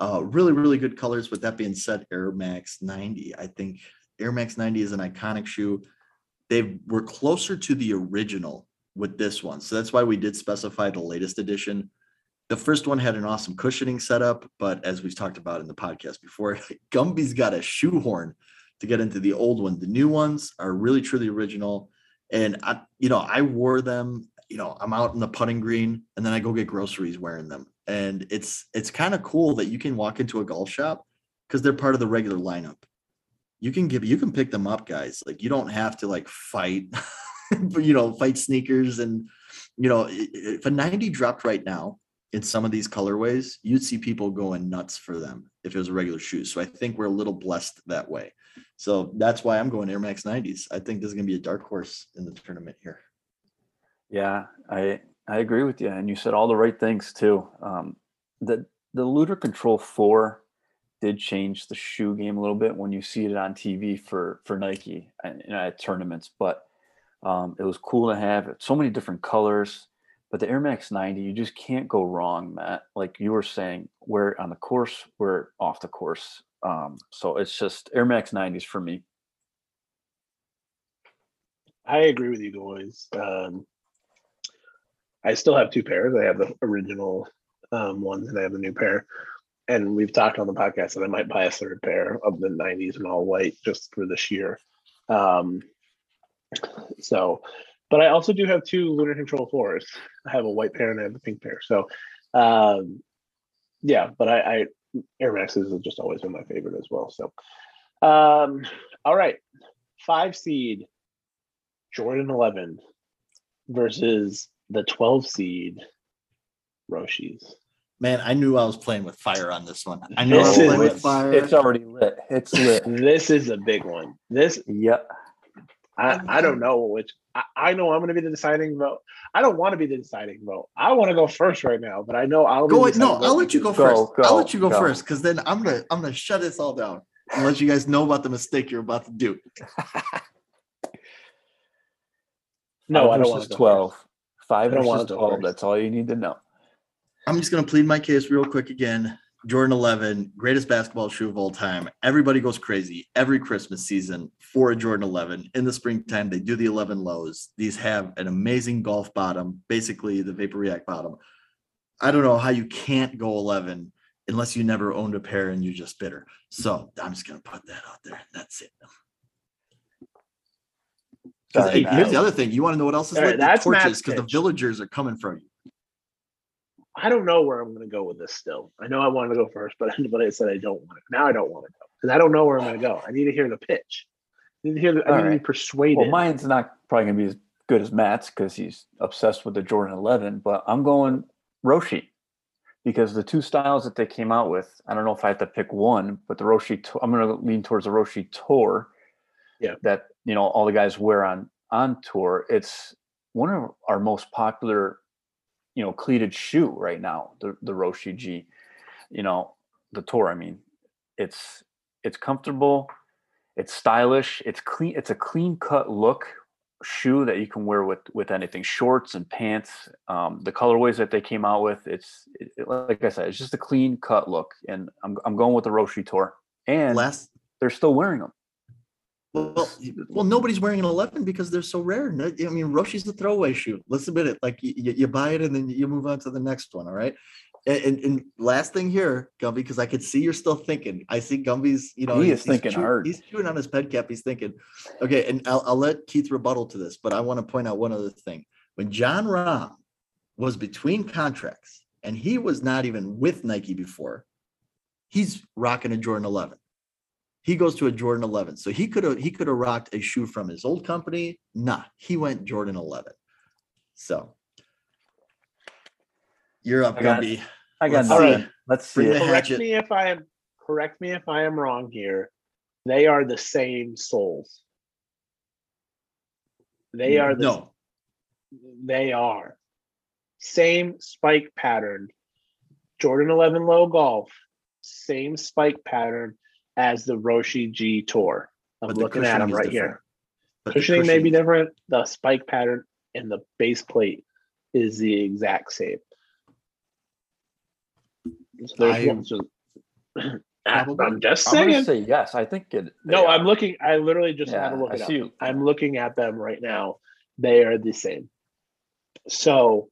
really, really good colors. With that being said, Air Max 90, I think Air Max 90 is an iconic shoe. They were closer to the original with this one. So that's why we did specify the latest edition. The first one had an awesome cushioning setup, but as we've talked about in the podcast before, Gumby's got a shoehorn to get into the old one. The new ones are really truly original. And I wore them, I'm out in the putting green and then I go get groceries wearing them. And it's kind of cool that you can walk into a golf shop because they're part of the regular lineup. You can pick them up, guys. Like, you don't have to like fight, fight sneakers. And, if a 90 dropped right now in some of these colorways, you'd see people going nuts for them if it was a regular shoe. So I think we're a little blessed that way. So that's why I'm going Air Max 90s. I think this is going to be a dark horse in the tournament here. Yeah, I agree with you. And you said all the right things too. The Lunar Control 4 did change the shoe game a little bit when you see it on TV for Nike and at tournaments, but it was cool to have so many different colors. But the Air Max 90, you just can't go wrong, Matt. Like you were saying, we're on the course, we're off the course. So it's just Air Max 90s for me. I agree with you guys. I still have two pairs. I have the original ones and I have the new pair. And we've talked on the podcast that I might buy a third pair of the 90s in all white just for this year. But I also do have two Lunar Control 4s. I have a white pair and I have a pink pair. So, but Air Maxes have just always been my favorite as well. So, all right. 5 seed, Jordan 11 versus the 12 seed, Roshis. Man, I knew I was playing with fire on this one. I knew I was playing with fire. It's already lit. It's lit. This is a big one. Yep. I don't know which. I know I'm going to be the deciding vote. I don't want to be the deciding vote. I want to go first right now, but I know I'll go. No, I'll let you go first. I'll let you go first because then I'm gonna shut this all down and let you guys know about the mistake you're about to do. No, I don't want to. 12. 5 versus 12. That's all you need to know. I'm just going to plead my case real quick again. Jordan 11, greatest basketball shoe of all time. Everybody goes crazy every Christmas season for a Jordan 11. In the springtime, they do the 11 lows. These have an amazing golf bottom, basically the Vapor React bottom. I don't know how you can't go 11 unless you never owned a pair and you're just bitter. So I'm just going to put that out there. That's it. Hey, here's the other thing. You want to know what else is lit? The torches, because the villagers are coming for you. I don't know where I'm going to go with this still. I know I wanted to go first, but I said I don't want it. Now I don't want to go because I don't know where I'm going to go. I need to hear the pitch. I need to hear. I need to be persuaded. Well, mine's not probably going to be as good as Matt's because he's obsessed with the Jordan 11, but I'm going Roshi because the two styles that they came out with, I don't know if I have to pick one, but the Roshi, I'm going to lean towards the Roshi Tour that, all the guys wear on tour. It's one of our most popular cleated shoe right now, the Roshi G, the Tour. I mean, it's comfortable, it's stylish, it's clean. It's a clean cut look shoe that you can wear with anything, shorts and pants. The colorways that they came out with, it's like I said, it's just a clean cut look. And I'm going with the Roshi Tour, and they're still wearing them. Well, nobody's wearing an 11 because they're so rare. I mean, Roshi's the throwaway shoe. Let's admit it. Like, you buy it and then you move on to the next one. All right. And last thing here, Gumby, because I could see you're still thinking. I see Gumby's, he's thinking hard. He's chewing on his ped cap. He's thinking, okay. And I'll let Keith rebuttal to this, but I want to point out one other thing. When John Rahm was between contracts and he was not even with Nike before, he's rocking a Jordan 11. He goes to a Jordan 11. So he could have rocked a shoe from his old company. Nah, he went Jordan 11. So you're up, Gumby. I got nothing. Let's see. Correct me if I am wrong here. They are the same soles. They are same spike pattern. Jordan 11 low golf, same spike pattern. as the Roshi G Tour. I'm looking at them right here. Cushioning may be different. The spike pattern and the base plate is the exact same. So there's one, so I'm just saying. I'm going to say yes. I think it. No, I'm looking. I literally just had to look it up. I'm looking at them right now. They are the same. So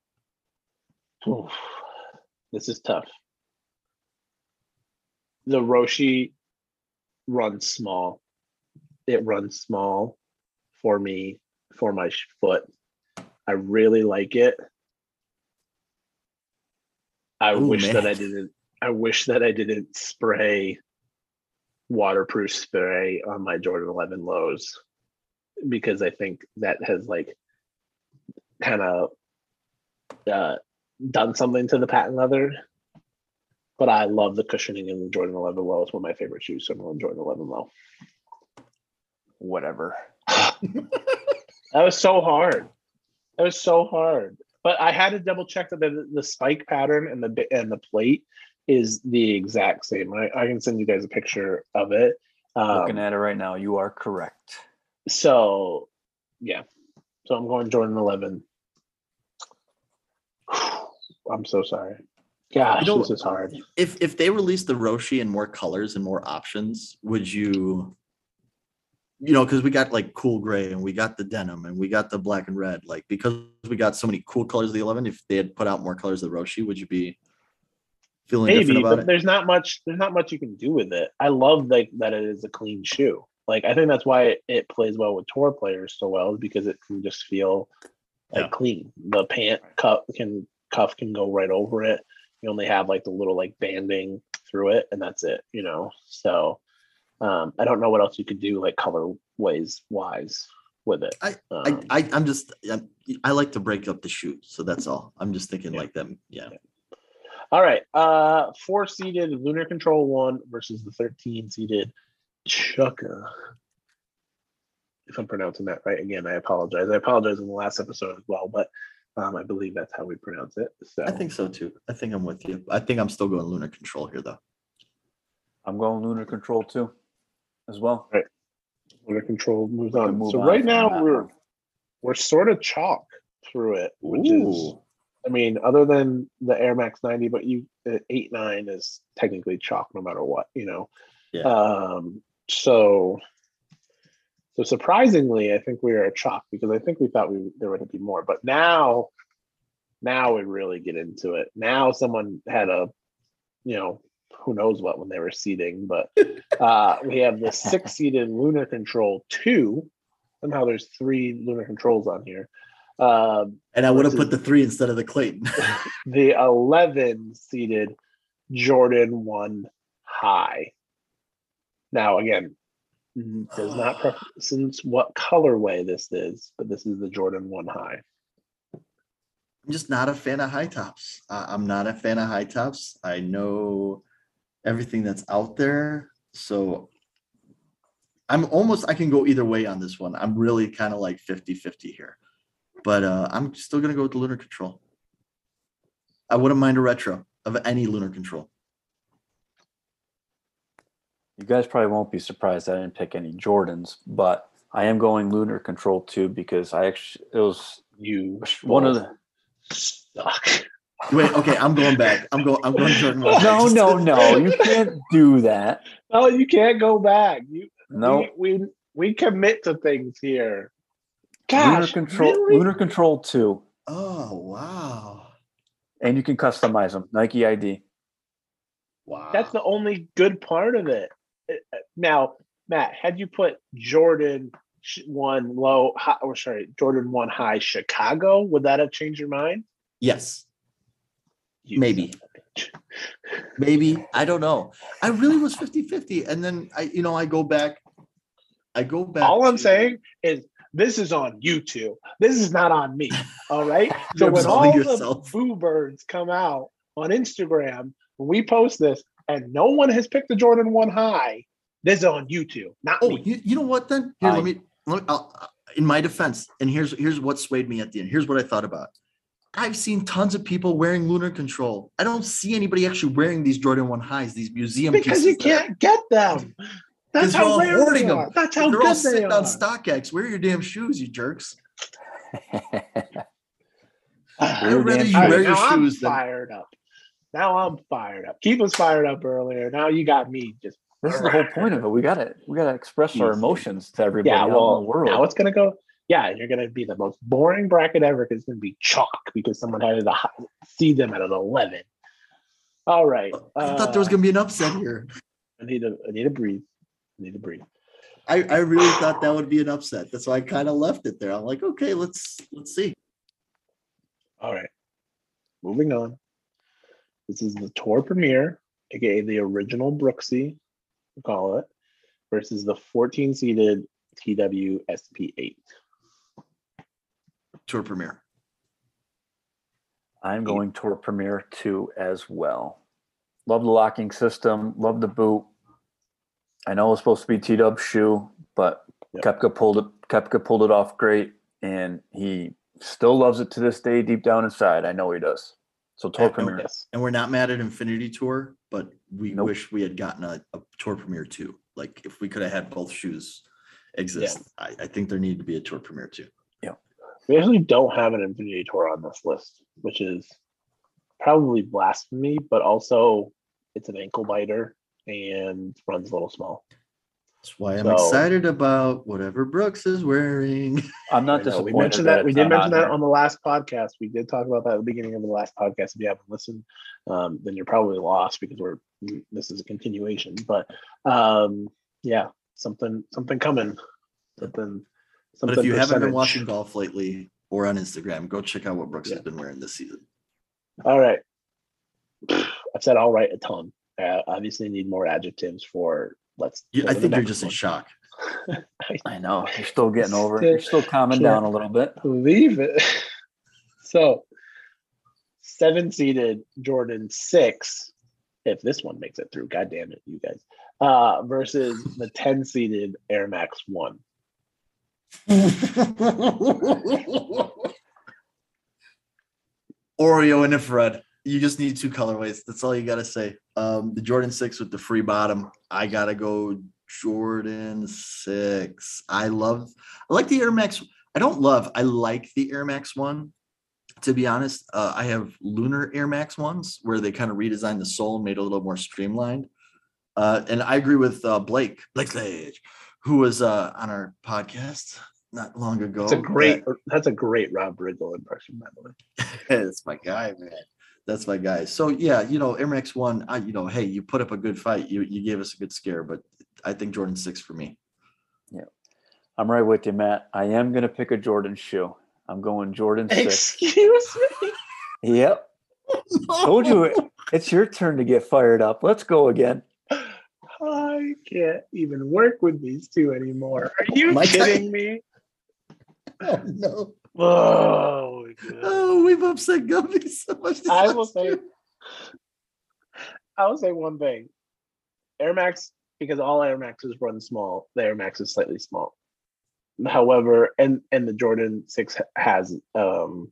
this is tough. The Roshi runs small. It runs small for me, for my foot. I really like it. I wish that I didn't spray waterproof spray on my Jordan 11 lows, because I think that has like kind of done something to the patent leather. But I love the cushioning in the Jordan 11 low. It's one of my favorite shoes, so I'm going Jordan 11 low. Whatever. That was so hard. That was so hard. But I had to double check that the spike pattern and the plate is the exact same. I can send you guys a picture of it. Looking at it right now, you are correct. So, yeah. So I'm going Jordan 11. I'm so sorry. Gosh, this is hard. If they released the Roshi in more colors and more options, would you... You know, because we got like cool gray and we got the denim and we got the black and red, like because we got so many cool colors of the 11, if they had put out more colors of the Roshi, would you be feeling different about it? There's not much you can do with it. I love like that it is a clean shoe. Like I think that's why it plays well with tour players so well, because it can just feel like clean. The pant cuff can go right over it. You only have like the little like banding through it, and that's it, you know. So I don't know what else you could do, like colorways wise, with it. I like to break up the shoot, so that's all. I'm just thinking like them. Yeah. All right. 4-seeded Lunar Control 1 versus the 13-seeded Chukka. If I'm pronouncing that right, again, I apologize. I apologize in the last episode as well, but I believe that's how we pronounce it. So I think so too. I think I'm with you. I think I'm still going Lunar Control here, though. I'm going Lunar Control too. As well. Right. Lunar Control moves on. So right now we're sort of chalk through it, which is, I mean, other than the Air Max 90, but 8-9 is technically chalk no matter what, you know. Yeah. So surprisingly, I think we are chalk, because I think we thought there would be more, but now we really get into it. Now someone had a, you know, who knows what when they were seeding, but we have the 6-seeded Lunar Control 2. Somehow there's 3 Lunar Controls on here. And I would have put the 3 instead of the Clayton. The 11-seeded Jordan 1 High. Now, again, does not preference what colorway this is, but this is the Jordan 1 High. I'm just not a fan of high tops. I know everything that's out there, so I can go either way on this one. I'm really kind of like 50-50 here, but I'm still gonna go with the Lunar Control. I wouldn't mind a retro of any Lunar Control. You guys probably won't be surprised I didn't pick any Jordans, but I am going Lunar Control too, because it was one of the Wait, okay, I'm going back. I'm going Jordan 1. No, you can't do that. No, you can't go back. We commit to things here. Gosh, Lunar Control 2. Oh, wow. And you can customize them. Nike ID. Wow. That's the only good part of it. Now, Matt, had you put Jordan 1 High Chicago, would that have changed your mind? Yes. Maybe. I don't know. I really was 50-50. And then I go back. All I'm saying is this is on you two. This is not on me. All right. So when all the boo birds come out on Instagram, when we post this and no one has picked the Jordan 1 High, this is on you two, not me. You know what then? Here, let me in my defense. And here's what swayed me at the end. Here's what I thought about. I've seen tons of people wearing Lunar Control. I don't see anybody actually wearing these Jordan 1 highs, these museum pieces. Because you can't get them. That's how rare they are. Them. That's how good they are. They're all sitting on StockX. Wear your damn shoes, you jerks. I'd rather you wear your shoes. I'm fired up. Now I'm fired up. Keep us fired up earlier. Now you got me just. This is the whole point of it. We gotta express our emotions to everybody in the world. Now it's gonna go. Yeah, you're gonna be the most boring bracket ever because it's gonna be chalk because someone had to see them at an 11. All right. I thought there was gonna be an upset here. I need to breathe. I really thought that would be an upset. That's why I kind of left it there. I'm like, okay, let's see. All right. Moving on. This is the Tour Premier, aka the original Brooksy, we call it, versus the 14-seated TW SP8. Tour Premier. I'm going Tour Premier 2 as well. Love the locking system. Love the boot. I know it was supposed to be TW shoe, but Koepka pulled it off great, and he still loves it to this day deep down inside. I know he does. So Tour Premier. And we're not mad at Infinity Tour, but we wish we had gotten a Tour Premier 2. Like if we could have had both shoes exist, I think there needed to be a Tour Premier 2. Yeah. We actually don't have an Infinity Tour on this list, which is probably blasphemy, but also it's an ankle biter and runs a little small. That's why I'm excited about whatever Brooks is wearing. I'm not disappointed. We mentioned that. We did mention that on the last podcast. We did talk about that at the beginning of the last podcast. If you haven't listened, then you're probably lost because this is a continuation. But something coming. Something. But if you haven't been watching golf lately or on Instagram, go check out what Brooks has been wearing this season. All right, I've said all right a ton. I obviously need more adjectives for. I think you're just in shock. I know. You're still getting over it. You're still calming down a little bit. Believe it. So, 7-seeded Jordan 6, if this one makes it through, God damn it, you guys, versus the 10-seeded Air Max 1. Oreo and infrared. You just need two colorways. That's all you got to say. The Jordan 6 with the free bottom. I got to go Jordan 6. I like the Air Max. I like the Air Max 1, to be honest. I have Lunar Air Max 1s where they kind of redesigned the sole and made it a little more streamlined. And I agree with Blake Sage, who was on our podcast not long ago. That's a great Rob Riggle impression, by the way. That's my guy, man. That's my guy. So yeah, Air Max 1, hey, you put up a good fight. You gave us a good scare, but I think Jordan 6 for me. Yeah. I'm right with you, Matt. I am going to pick a Jordan shoe. I'm going Jordan 6. Excuse me? Yep. No. Told you it's your turn to get fired up. Let's go again. I can't even work with these two anymore. Are you kidding me? Oh, no. Whoa! Oh, we've upset Gumby so much. I will say one thing. Air Max, because all Air Maxes run small. The Air Max is slightly small. However, and the Jordan 6 has a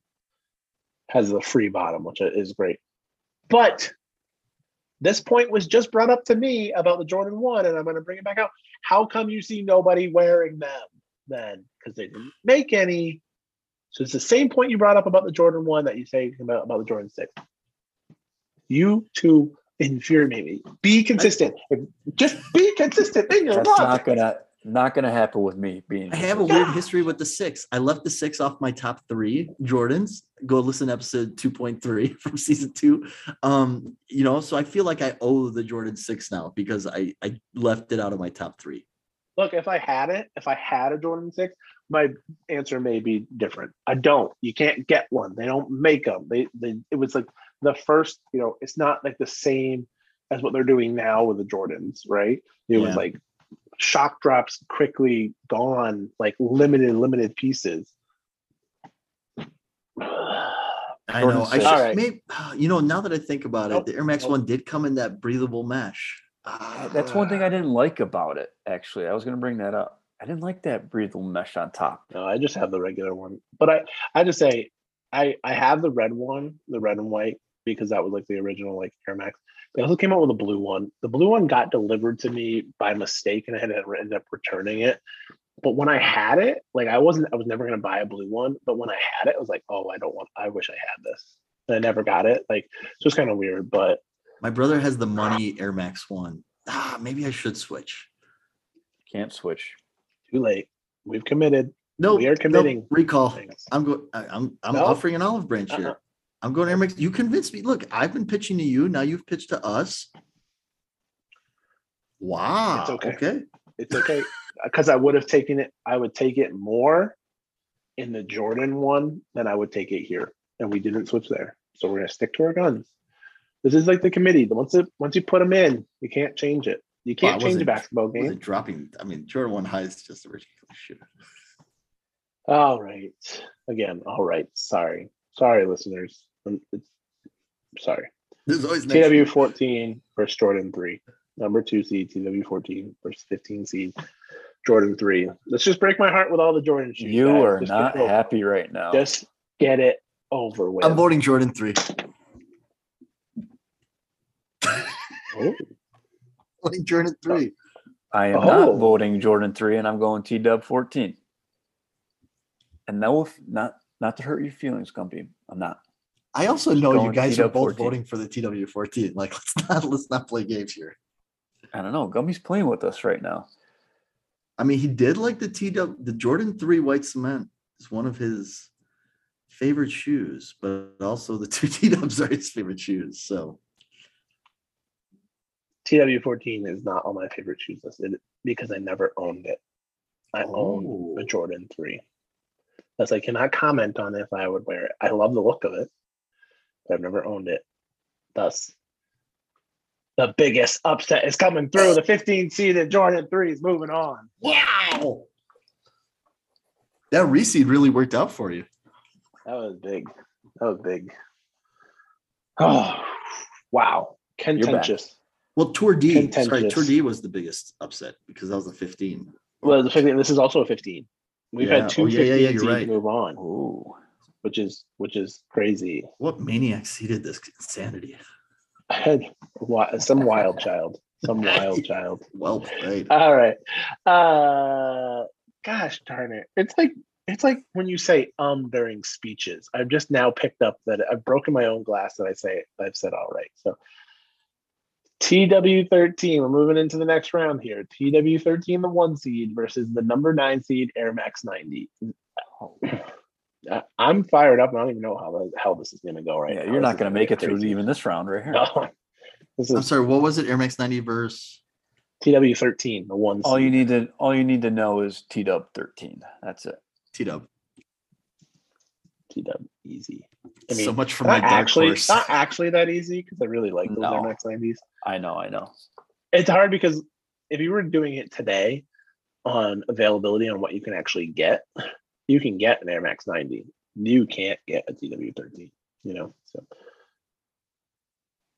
free bottom, which is great. But this point was just brought up to me about the Jordan 1, and I'm going to bring it back out. How come you see nobody wearing them then? Because they didn't make any. So it's the same point you brought up about the Jordan 1 that you say about the Jordan 6. You two infuriate me. Be consistent. Just be consistent in your life. That's not gonna happen with me being. I have a weird history with the 6. I left the 6 off my top 3 Jordans. Go listen to episode 2.3 from season 2. So I feel like I owe the Jordan 6 now because I left it out of my top 3. Look, if I had a Jordan 6, my answer may be different. I don't. You can't get one. They don't make them. It was like the first, it's not like the same as what they're doing now with the Jordans, right? It was like shock drops quickly gone, like limited pieces. I know. Now that I think about it, the Air Max 1 did come in that breathable mesh. That's one thing I didn't like about it, actually. I was going to bring that up. I didn't like that breathable mesh on top. No, I just have the regular one. But I just say I have the red one, the red and white, because that was like the original like Air Max. They also came out with a blue one. The blue one got delivered to me by mistake, and I had to end up returning it. But when I had it, like I was never gonna buy a blue one. But when I had it, I was like, oh, I wish I had this. And I never got it. Like, it's just kind of weird. But my brother has the money Air Max one. Maybe I should switch. Can't switch. Too late. We've committed. No, we are committing. No, recall. Things. I'm offering an olive branch here. I'm going to Air Max. You convinced me. Look, I've been pitching to you. Now you've pitched to us. Wow. It's okay. It's okay. Because I would have taken it. I would take it more in the Jordan one than I would take it here. And we didn't switch there. So we're going to stick to our guns. This is like the committee. Once you put them in, you can't change it. You can't change a basketball game. I mean, Jordan 1 High is just a ridiculous shit. All right. Again, all right. Sorry. Sorry, listeners. Sorry. There's always TW14 versus Jordan 3. Number 2 seed, TW14 versus 15 seed, Jordan 3. Let's just break my heart with all the Jordan shoes. You guys are just not happy right now. Just get it over with. I'm voting Jordan 3. Oh. Voting Jordan 3. I am not voting Jordan 3, and I'm going TW14. And that will not to hurt your feelings, Gumpy. I'm not. I also know you guys TW14. Are both voting for the TW14. Like, let's not play games here. I don't know. Gumpy's playing with us right now. I mean, he did like the Jordan 3 white cement is one of his favorite shoes, but also the two TWs are his favorite shoes. So TW14 is not on my favorite shoes list because I never owned it. I own the Jordan 3. Thus, I cannot comment on if I would wear it. I love the look of it, but I've never owned it. Thus, the biggest upset is coming through. The 15-seeded Jordan 3 is moving on. Wow. That reseed really worked out for you. That was big. Oh, wow. Contentious. Well, Tour D. Sorry, Tour D was the biggest upset because that was a 15. Well, the 15. This is also a 15. We've had two 15 seeds move on, which is crazy. What maniac seeded this insanity? I had some wild child. Some wild child. Well played. All right. Gosh darn it. It's like when you say during speeches. I've just now picked up that I've broken my own glass that I say I've said all right. So TW13, we're moving into the next round here. TW13, the 1 seed versus the number 9 seed, Air Max 90. Oh. I'm fired up. I don't even know how the hell this is going to go right now. You're not going to make it through even this round right here. No. I'm sorry, what was it? Air Max 90 versus TW13, the 1 seed. All you need to know is TW13. That's it. TW easy. I mean, so much for my dark horse. Not actually that easy because I really like those Air Max 90s. I know. It's hard because if you were doing it today on availability on what you can actually get, you can get an Air Max 90. You can't get a TW13. You know, so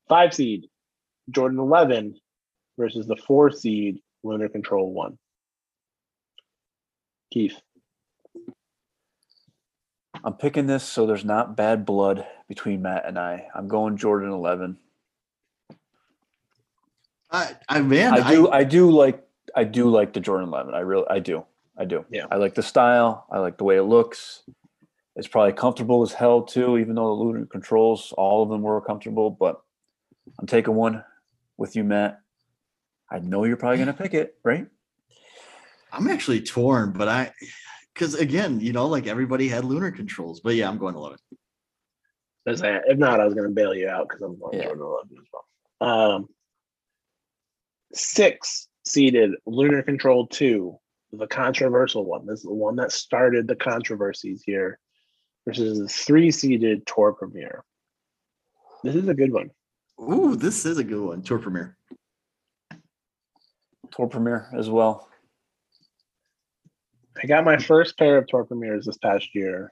5 seed Jordan 11 versus the 4 seed Lunar Control 1. Keith. I'm picking this so there's not bad blood between Matt and I. I'm going Jordan 11. I do like the Jordan 11. I do. Yeah. I like the style. I like the way it looks. It's probably comfortable as hell too, even though the Lunar Controls, all of them were comfortable. But I'm taking one with you, Matt. I know you're probably gonna pick it, right? I'm actually torn, but because again, you know, like everybody had Lunar Controls, but yeah, I'm going 11. If not, I was going to bail you out because I'm going Jordan 11 as well. 6 seeded Lunar Control 2, the controversial one. This is the one that started the controversies here, versus the 3 seeded Tour Premier. This is a good one. Ooh, this is a good one. Tour Premier as well. I got my first pair of Tour Premiers this past year,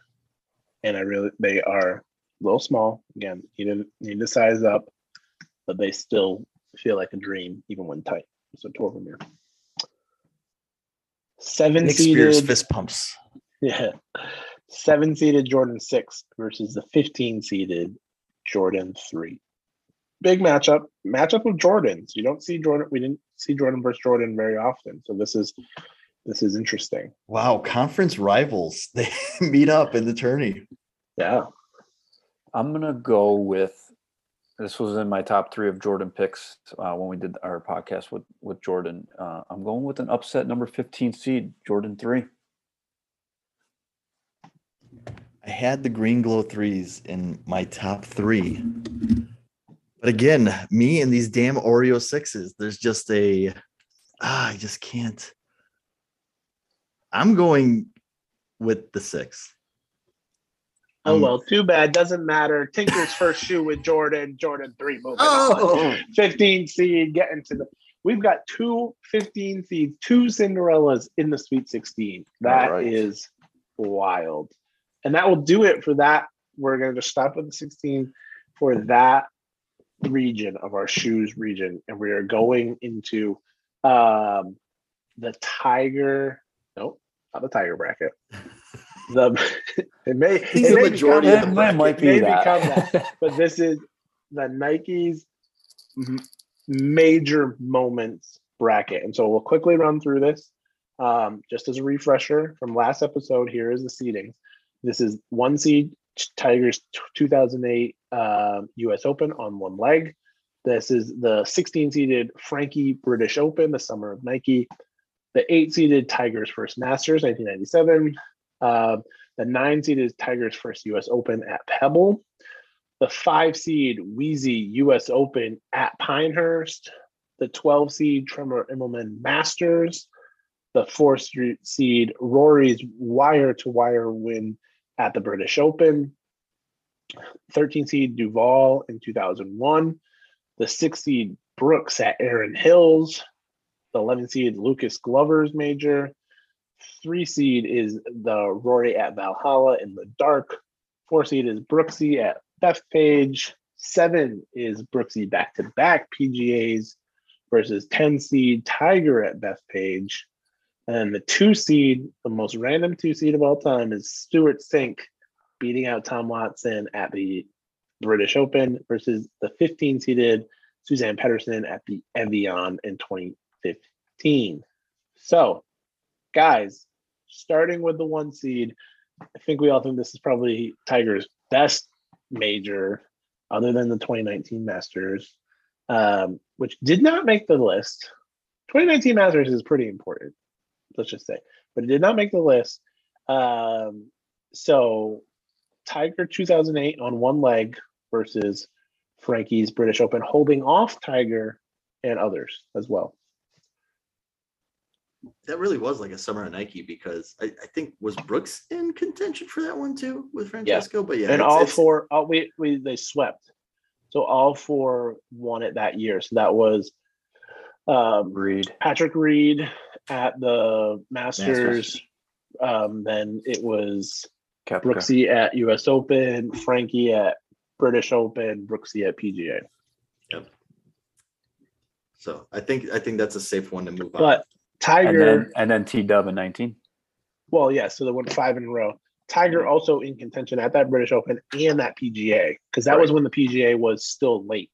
and they are a little small. Again, you need to size up, but they still feel like a dream even when tight. So Tour Premier. 7 seeded fist pumps. Yeah. 7-seeded Jordan 6 versus the 15-seeded Jordan 3. Big matchup. Matchup of Jordans. You don't see Jordan. We didn't see Jordan versus Jordan very often. So this is interesting. Wow, conference rivals. They meet up in the tourney. Yeah. I'm gonna go with, this was in my top three of Jordan picks when we did our podcast with Jordan. I'm going with an upset number 15 seed, Jordan 3. I had the Green Glow 3s in my top three. But again, me and these damn Oreo 6s, there's just I just can't. I'm going with the 6. Oh, well, too bad. Doesn't matter. Tinker's first shoe with Jordan 3. Moving on. 15 seed, getting to the... We've got two 15 seeds, two Cinderellas in the Sweet 16. That is wild. And that will do it for that. We're going to just stop with the 16 for that region of our shoes region. And we are going into the Tiger... Nope, not the Tiger bracket. It may become that. But this is the Nike's major moments bracket. And so we'll quickly run through this. Just as a refresher from last episode, here is the seeding. This is 1 seed Tiger's 2008 US Open on one leg. This is the 16-seeded Frankie British Open, the summer of Nike. The 8-seeded Tiger's first Masters, 1997. The 9-seed is Tiger's first U.S. Open at Pebble. The 5-seed Weezy U.S. Open at Pinehurst. The 12-seed Trevor Immelman Masters. The 4-seed Rory's wire-to-wire win at the British Open. 13-seed Duval in 2001. The 6-seed Brooks at Erin Hills. The 11-seed Lucas Glover's major. 3-seed is the Rory at Valhalla in the dark. 4-seed is Brooksy at Bethpage. 7 is Brooksy back-to-back PGAs versus 10-seed Tiger at Bethpage. And the 2-seed, the most random 2-seed of all time, is Stuart Sink beating out Tom Watson at the British Open versus the 15-seeded Suzanne Pettersson at the Evian in 2015. So, guys, starting with the 1 seed, I think we all think this is probably Tiger's best major other than the 2019 Masters, which did not make the list. 2019 Masters is pretty important, let's just say, but it did not make the list. So Tiger 2008 on one leg versus Frankie's British Open, holding off Tiger and others as well. That really was like a summer of Nike, because I think, was Brooks in contention for that one too with Francesco? Yeah. But yeah, and they swept. So all 4 won it that year. So that was Patrick Reed at the Masters. Then it was Koepka. Brooksy at US Open, Frankie at British Open, Brooksy at PGA. Yep. So I think that's a safe one to move on. But Tiger and then T-Dub in 19. Well, yeah, so they won 5 in a row. Tiger also in contention at that British Open and that PGA, because that was when the PGA was still late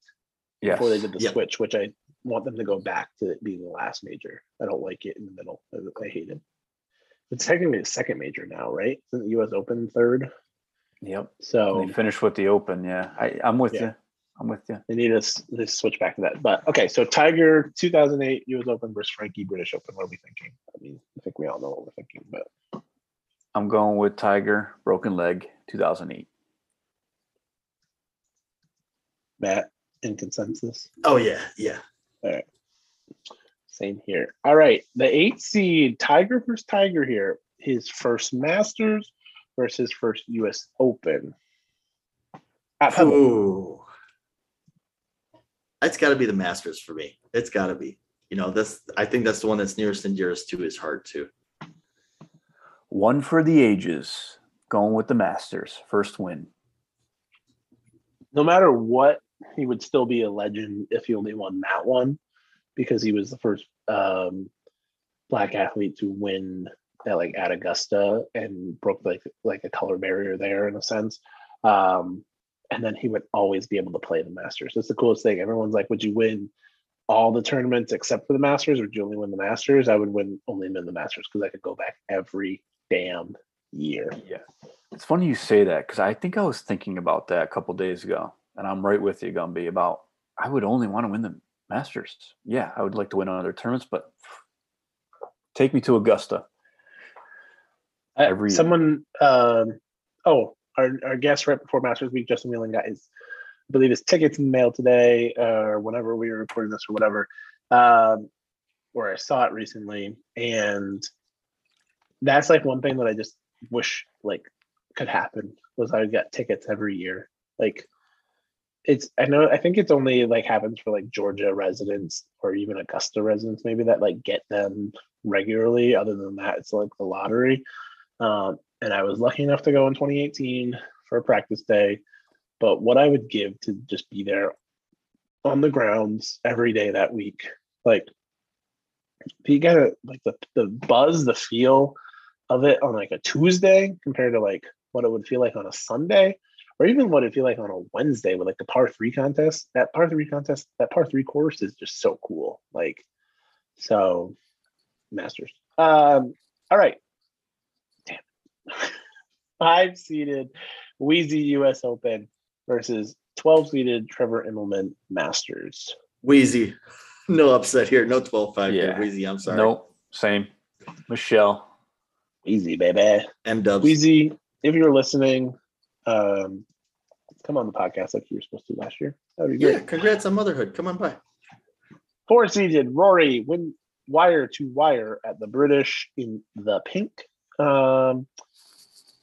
before they did the switch, which I want them to go back to it being the last major. I don't like it in the middle. I hate it. It's technically the second major now, right? Isn't the US Open third? Yep. So and they finished with the Open. Yeah, I'm with you. They need us to switch back to that. But okay, so Tiger 2008 US Open versus Frankie British Open. What are we thinking? I mean, I think we all know what we're thinking, but I'm going with Tiger broken leg 2008. Matt, in consensus? Oh yeah. All right. Same here. All right, the 8 seed Tiger versus Tiger here. His first Masters versus first US Open. Ooh. It's got to be the Masters for me. It's got to be. You know, I think that's the one that's nearest and dearest to his heart, too. One for the ages. Going with the Masters. First win. No matter what, he would still be a legend if he only won that one, because he was the first Black athlete to win like at Augusta and broke like a color barrier there in a sense. And then he would always be able to play the Masters. It's the coolest thing. Everyone's like, would you win all the tournaments except for the Masters, or would you only win the Masters? I would only win the Masters because I could go back every damn year. Yeah. It's funny you say that, because I think I was thinking about that a couple of days ago, and I'm right with you, Gumby, about I would only want to win the Masters. Yeah, I would like to win other tournaments, but take me to Augusta. Our guest right before Masters Week, Justin Whelan, got his, I believe his tickets in the mail today, or whenever we were recording this or whatever, or I saw it recently. And that's like one thing that I just wish like could happen, was I got tickets every year. Like I think it's only like happens for like Georgia residents or even Augusta residents, maybe, that like get them regularly. Other than that, it's like the lottery. And I was lucky enough to go in 2018 for a practice day, but what I would give to just be there on the grounds every day that week. Like you gotta like the buzz, the feel of it on like a Tuesday compared to like what it would feel like on a Sunday, or even what it'd feel like on a Wednesday with like the par 3 contest. That par 3 course is just so cool. Like, so Masters. All right. 5-seeded Wheezy U.S. Open versus 12-seeded Trevor Immelman Masters. Wheezy, no upset here. No 12-5 here. Yeah. Wheezy, I'm sorry. Nope, same. Michelle. Wheezy, baby. M-dubs. Wheezy, if you're listening, come on the podcast like you were supposed to last year. That would be great. Yeah, congrats on motherhood. Come on by. 4-seeded Rory win wire to wire at the British in the pink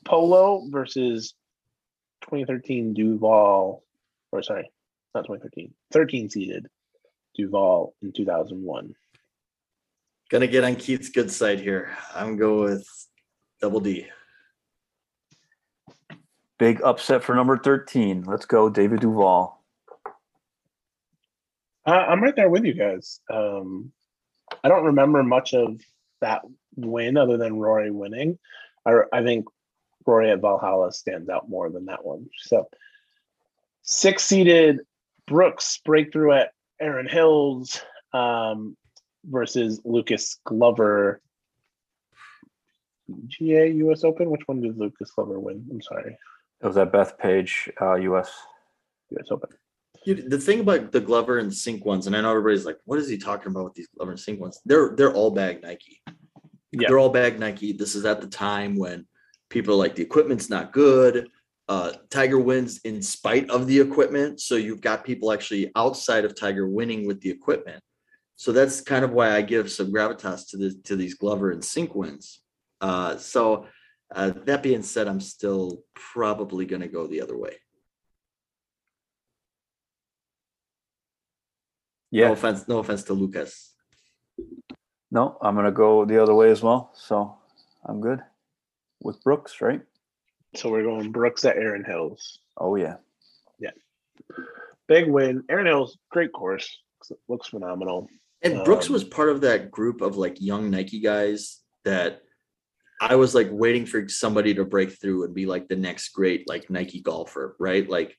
Polo versus 2013 Duval, or sorry, not 2013, 13-seeded Duval in 2001. Gonna get on Keith's good side here. I'm gonna go with Double D. Big upset for number 13. Let's go, David Duval. I'm right there with you guys. I don't remember much of that win other than Rory winning. I think Rory at Valhalla stands out more than that one. So 6-seeded Brooks breakthrough at Erin Hills versus Lucas Glover GA US Open. Which one did Lucas Glover win? I'm sorry. It was at Bethpage US Open. Dude, the thing about the Glover and Sink ones, and I know everybody's like, what is he talking about with these Glover and Sink ones? They're all bag Nike. Yeah. They're all bag Nike. This is at the time when people are like, the equipment's not good. Tiger wins in spite of the equipment. So you've got people actually outside of Tiger winning with the equipment. So that's kind of why I give some gravitas to these Glover and Sink wins. So that being said, I'm still probably going to go the other way. Yeah. No offense to Lucas. No, I'm going to go the other way as well. So I'm good with Brooks, right? So we're going Brooks at Erin Hills. Oh, yeah. Yeah. Big win. Erin Hills, great course. It looks phenomenal. And Brooks was part of that group of like young Nike guys that I was like waiting for somebody to break through and be like the next great like Nike golfer, right? Like,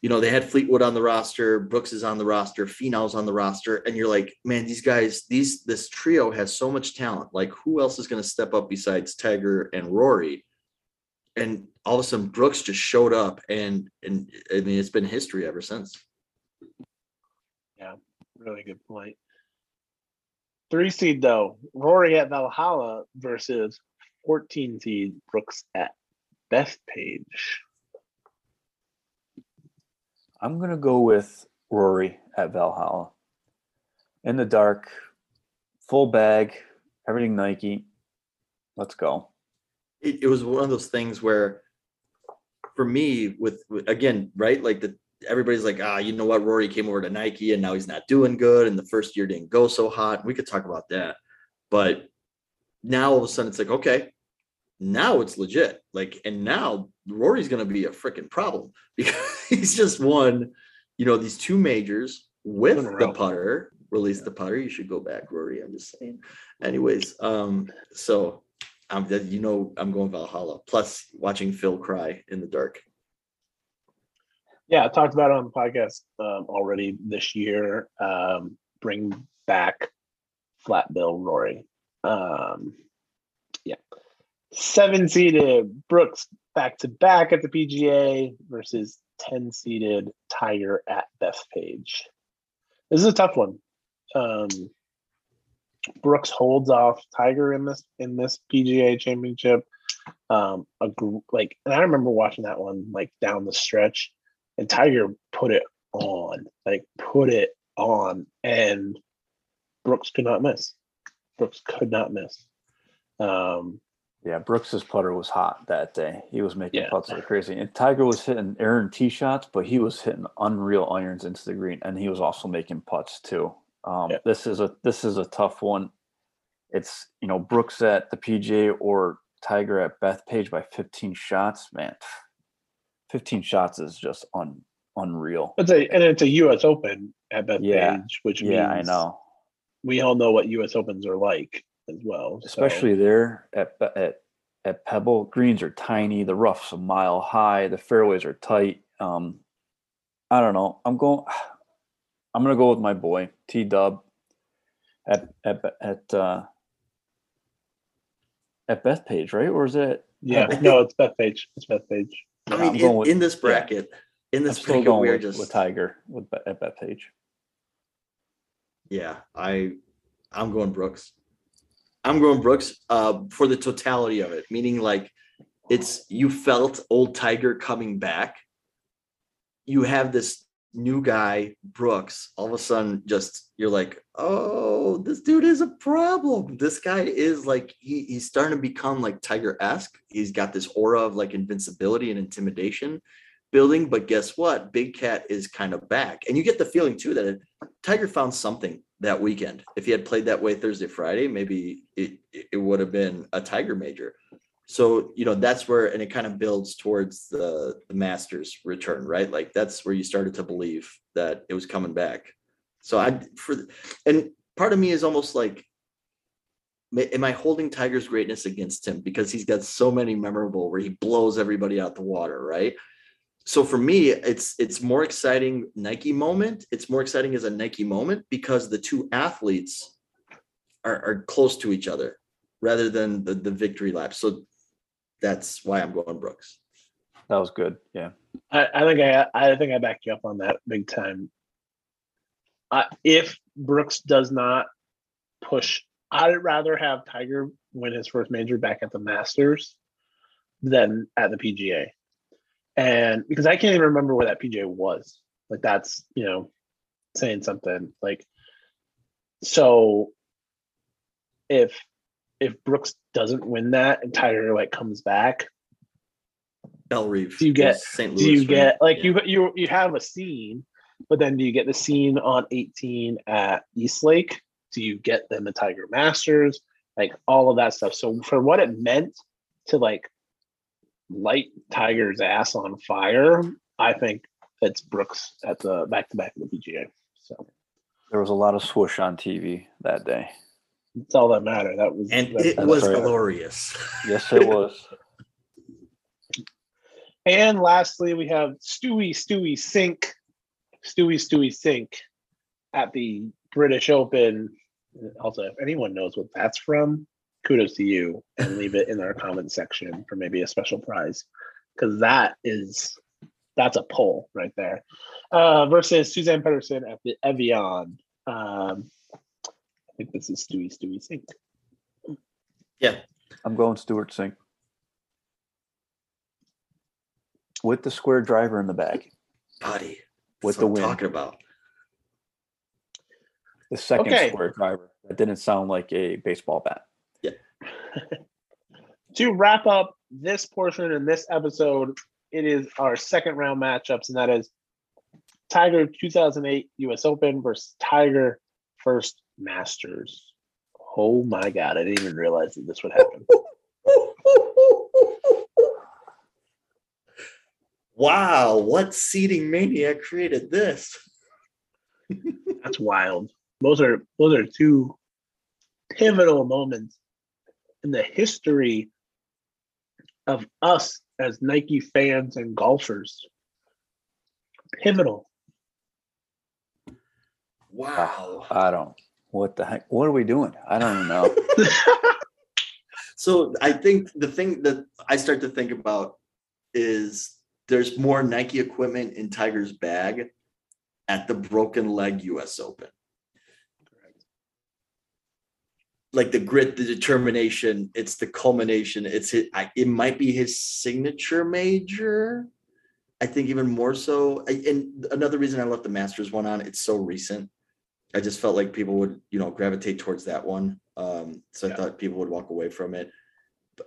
you know, they had Fleetwood on the roster, Brooks is on the roster, Finau's on the roster, and you're like, man, these guys, this trio has so much talent. Like, who else is going to step up besides Tiger and Rory? And all of a sudden, Brooks just showed up, and I mean, it's been history ever since. Yeah, really good point. 3-seed though, Rory at Valhalla versus 14-seed Brooks at Bethpage. I'm going to go with Rory at Valhalla. In the dark, full bag, everything Nike. Let's go. It was one of those things where, for me, with again, right? Like everybody's like, you know what? Rory came over to Nike and now he's not doing good. And the first year didn't go so hot. We could talk about that. But now all of a sudden it's like, okay, now it's legit. Like, and now Rory's going to be a freaking problem because he's just won, you know, these 2 majors with the putter. Release the putter. You should go back, Rory. I'm just saying. Anyways, so you know I'm going Valhalla, plus watching Phil cry in the dark. Yeah, I talked about it on the podcast already this year. Bring back Flat Bill Rory. Yeah. 7-seeded Brooks back-to-back at the PGA versus 10-seeded Tiger at Bethpage. This is a tough one. Brooks holds off Tiger in this PGA Championship. And I remember watching that one like down the stretch, and Tiger put it on, and Brooks could not miss. Yeah, Brooks's putter was hot that day. He was making putts like crazy. And Tiger was hitting errant tee shots, but he was hitting unreal irons into the green, and he was also making putts too. This is a tough one. It's, you know, Brooks at the PGA or Tiger at Bethpage by 15 shots, man. 15 shots is just unreal. It's a U.S. Open at Bethpage, which means I know. We all know what U.S. Opens are like as well. Especially there at Pebble, greens are tiny, the rough's a mile high, the fairways are tight. I don't know. I'm gonna go with my boy T-Dub at Bethpage, right? Or is it? Yeah, no, it's Bethpage. Yeah, I mean, in this bracket, in this program, we're just with Tiger at Bethpage. Yeah, I'm going Brooks. For the totality of it, meaning like you felt old Tiger coming back. You have this new guy, Brooks, all of a sudden just you're like, oh, this dude is a problem. This guy is like, he's starting to become like Tiger-esque. He's got this aura of like invincibility and intimidation building. But guess what? Big Cat is kind of back. And you get the feeling too that Tiger found something that weekend. If he had played that way Thursday, Friday, maybe it would have been a Tiger major. So, you know, that's where, and it kind of builds towards the Masters return, right? Like that's where you started to believe that it was coming back. So and part of me is almost like, am I holding Tiger's greatness against him? Because he's got so many memorable where he blows everybody out the water, right? So for me, it's more exciting Nike moment. It's more exciting as a Nike moment because the two athletes are close to each other rather than the victory lap. So that's why I'm going Brooks. That was good. Yeah. I think I backed you up on that big time. If Brooks does not push, I'd rather have Tiger win his first major back at the Masters than at the PGA. And because I can't even remember where that PGA was, like that's, you know, saying something. Like, so if Brooks doesn't win that and Tiger like comes back, Belle Reve, you have a scene, but then do you get the scene on 18 at Eastlake? Do you get then the Tiger Masters? Like all of that stuff. So for what it meant to like light Tiger's ass on fire, I think it's Brooks at the back-to-back of the PGA. So there was a lot of swoosh on TV that day. It's all that mattered. It was glorious. Yes, it was. And lastly, we have Stewie Sink at the British Open. Also, if anyone knows what that's from, kudos to you, and leave it in our comment section for maybe a special prize, because that's a poll right there. Versus Suzanne Pedersen at the Evian. I think this is Stewie Sink. Yeah, I'm going Stuart Sink with the square driver in the bag. Buddy, with the win. What I'm talking about. The second square driver. That didn't sound like a baseball bat. To wrap up this portion in this episode, it is our second round matchups, and that is Tiger 2008 U.S. Open versus Tiger First Masters. Oh my God, I didn't even realize that this would happen. Wow, what seeding mania created this? That's wild. Those are two pivotal moments in the history of us as Nike fans and golfers. Pivotal. Wow. What the heck? What are we doing? I don't even know. So I think the thing that I start to think about is there's more Nike equipment in Tiger's bag at the broken leg US Open. Like the grit, the determination, it's the culmination. It might be his signature major. I think even more so. And another reason I left the Masters one on, it's so recent. I just felt like people would, gravitate towards that one. I thought people would walk away from it.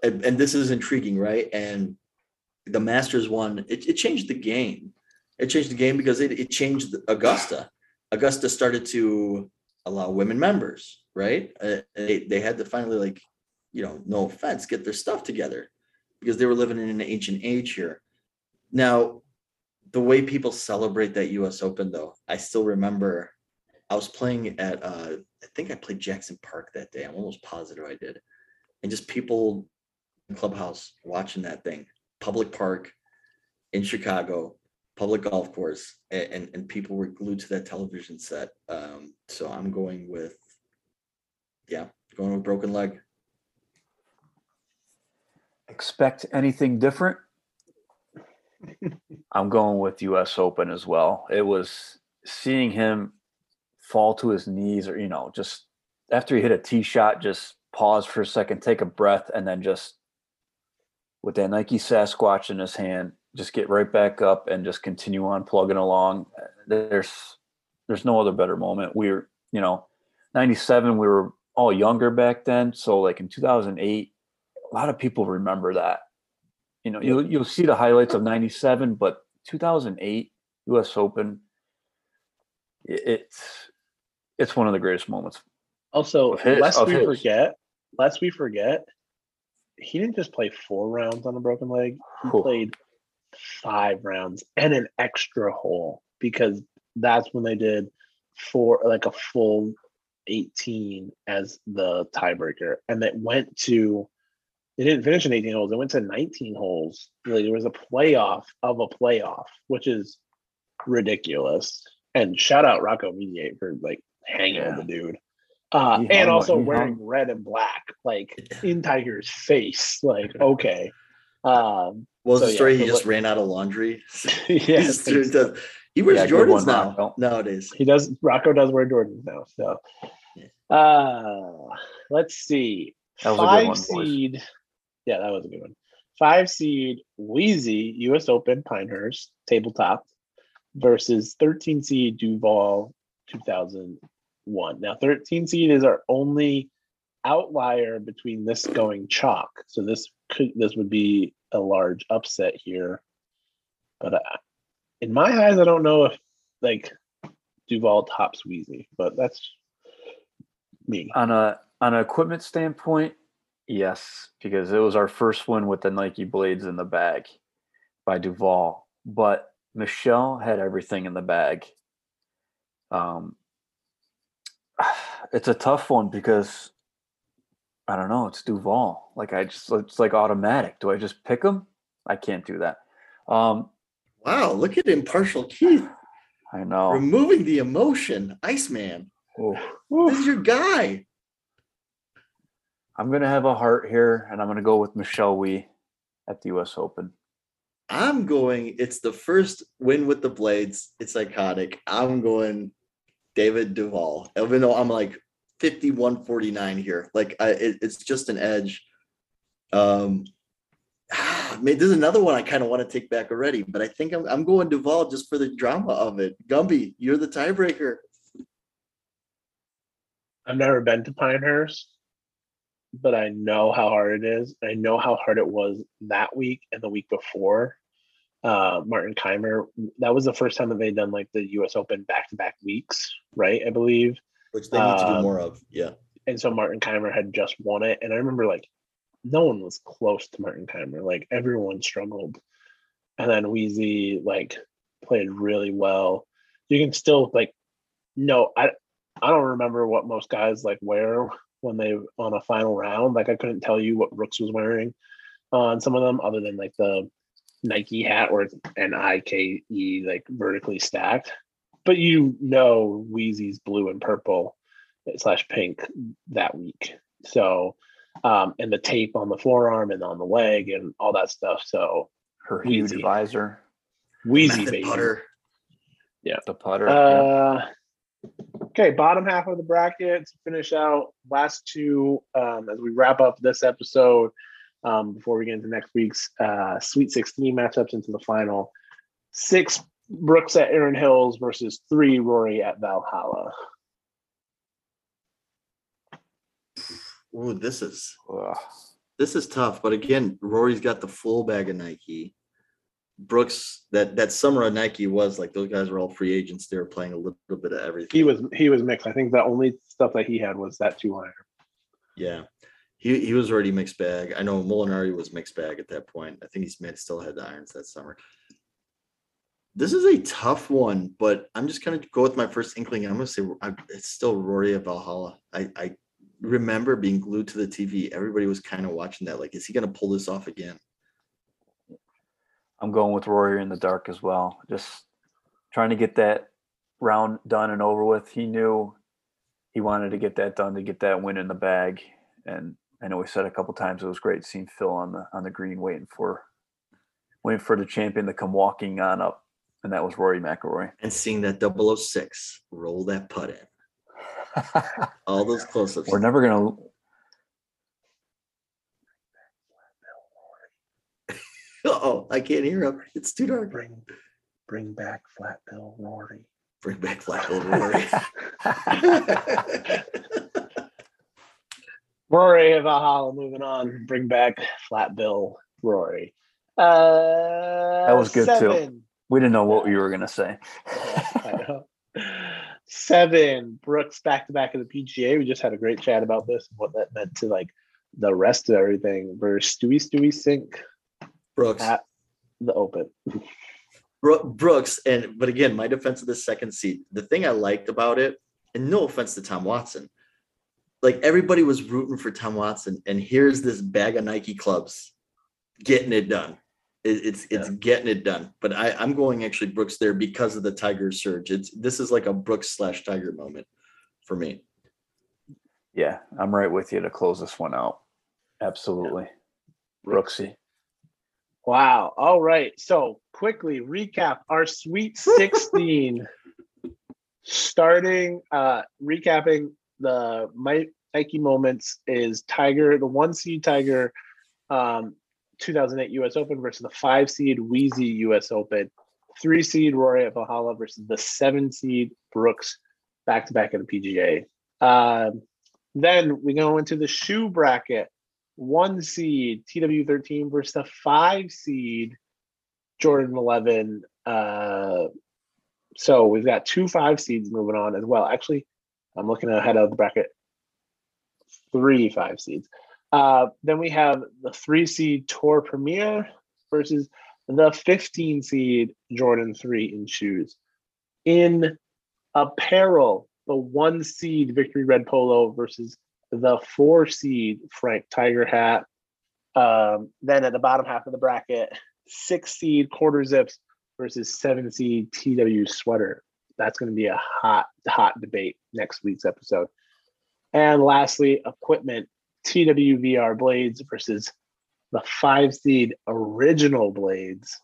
And this is intriguing, right? And the Masters one, it changed the game. It changed the game because it changed Augusta. Augusta started to allow women members, right? They had to finally, no offense, get their stuff together because they were living in an ancient age here. Now, the way people celebrate that U.S. Open, though, I still remember I was playing at, I think I played Jackson Park that day. I'm almost positive I did. And just people in the clubhouse watching that thing, public park in Chicago, public golf course, and people were glued to that television set. So I'm going with broken leg. Expect anything different? I'm going with US Open as well. It was seeing him fall to his knees or, just after he hit a tee shot, just pause for a second, take a breath, and then just with that Nike Sasquatch in his hand, just get right back up and just continue on plugging along. There's no other better moment. We're, 97, we were all younger back then. So like in 2008, a lot of people remember that. You'll see the highlights of 97, but 2008 U.S. Open, it's one of the greatest moments. Also, lest we forget, he didn't just play 4 rounds on a broken leg. He played 5 rounds and an extra hole because that's when they did 4, like a full 18 as the tiebreaker, and that went to. They didn't finish in 18 holes. They went to 19 holes. Like, there was a playoff of a playoff, which is ridiculous. And shout out Rocco Mediate for hanging with the dude. And also wearing red and black, in Tiger's face. Okay. The story? He just ran out of laundry. He wears Jordans nowadays. He does. Rocco does wear Jordans now. So let's see. That was 5 a good one, seed. Boys. Yeah, that was a good one. 5 seed Wheezy, US Open, Pinehurst, tabletop, versus 13 seed Duval, 2001. Now, 13 seed is our only outlier between this going chalk. So this would be a large upset here. But in my eyes, I don't know if Duval tops Wheezy, but that's me. On an equipment standpoint, yes, because it was our first one with the Nike Blades in the bag by Duval. But Michelle had everything in the bag. It's a tough one because, I don't know, it's Duval. It's automatic. Do I just pick him? I can't do that. Wow, look at impartial Keith. I know. Removing the emotion. Iceman. Oof. This is your guy. I'm going to have a heart here, and I'm going to go with Michelle Wie at the U.S. Open. It's the first win with the Blades. It's iconic. I'm going David Duval, even though I'm 51-49 here. It's just an edge. There's another one I kind of want to take back already, but I think I'm going Duval just for the drama of it. Gumby, you're the tiebreaker. I've never been to Pinehurst, but I know how hard it is. I know how hard it was that week and the week before. Martin Keimer, that was the first time that they'd done the US Open back-to-back weeks, right? I believe. Which they need to do more of, yeah. And so Martin Keimer had just won it. And I remember no one was close to Martin Keimer. Everyone struggled. And then Wheezy played really well. You can still I don't remember what most guys wear when they on a final round. Like I couldn't tell you what Brooks was wearing on some of them, other than like the Nike hat or an IKE, like vertically stacked. But you know Wheezy's blue and purple / pink that week. So and the tape on the forearm and on the leg and all that stuff. So her huge visor. Wheezy baby. Putter. Yeah. The putter. Okay, bottom half of the brackets, finish out last two as we wrap up this episode before we get into next week's Sweet 16 matchups into the final. 6 Brooks at Erin Hills versus 3 Rory at Valhalla. Ooh, this is tough. But again, Rory's got the full bag of Nike. Brooks, that summer of Nike was like those guys were all free agents. They were playing a little bit of everything. He was mixed. I think the only stuff that he had was that 2-iron. Yeah, he was already mixed bag. I know Molinari was mixed bag at that point. I think he's still had the irons that summer. This is a tough one, but I'm just gonna go with my first inkling. I'm gonna say it's still Rory at Valhalla. I remember being glued to the TV. Everybody was kind of watching that. Like, is he gonna pull this off again? I'm going with Rory in the dark as well. Just trying to get that round done and over with. He knew he wanted to get that done to get that win in the bag. And I know we said a couple times it was great seeing Phil on the green waiting for the champion to come walking on up. And that was Rory McIlroy. And seeing that 006 roll that putt in. All those close-ups. We're never going to... Uh-oh, I can't hear him. It's too dark. Bring back Flat Bill Rory. Bring back Flat Bill Rory. Rory of Valhalla, moving on. Bring back Flat Bill Rory. That was good, 7. Too. We didn't know what we were going to say. I know. 7, Brooks back-to-back of the PGA. We just had a great chat about this and what that meant to, like, the rest of everything. Versus Stewie Sink. Brooks at the Open. Brooks, but again, my defense of the second seed, the thing I liked about it, and no offense to Tom Watson, like everybody was rooting for Tom Watson, and here's this bag of Nike clubs getting it done. It's getting it done. But I'm going actually Brooks there because of the Tiger surge. This is like a Brooks / Tiger moment for me. Yeah, I'm right with you to close this one out. Absolutely. Yeah. Brooksy. Wow. All right. So quickly recap our Sweet 16, starting recapping the Nike moments is Tiger, the 1 seed Tiger 2008 U.S. Open versus the 5 seed Wheezy U.S. Open, 3 seed Rory at Valhalla versus the 7 seed Brooks back-to-back at the PGA. Then we go into the shoe bracket. 1 seed TW13 versus the 5 seed Jordan 11. So we've got 2 5 seeds moving on as well. Actually, I'm looking ahead of the bracket. 3 5 seeds. Then we have the 3 seed Tour Premier versus the 15 seed Jordan 3 in shoes. In apparel, the 1 seed Victory Red Polo versus the 4 seed Frank Tiger hat. Then at the bottom half of the bracket, 6 seed Quarter Zips versus 7 seed TW Sweater. That's going to be a hot debate next week's episode. And lastly, equipment, TW VR Blades versus the 5 seed Original Blades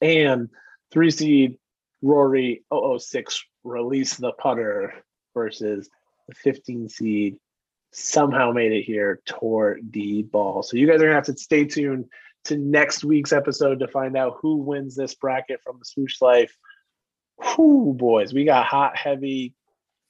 and 3 seed Rory 006 Release the Putter versus the 15 seed somehow made it here, Tour D Ball. So you guys are going to have to stay tuned to next week's episode to find out who wins this bracket from the Swoosh Life. Whoo, boys, we got hot, heavy,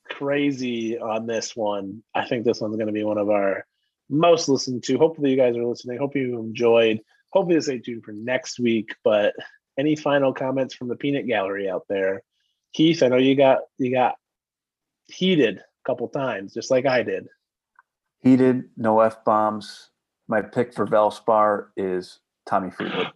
crazy on this one. I think this one's going to be one of our most listened to. Hopefully you guys are listening. Hope you enjoyed. Hopefully stay tuned for next week. But any final comments from the peanut gallery out there? Keith, I know you got heated couple times, just like I did. Heated, no F-bombs. My pick for Valspar is Tommy Fleetwood.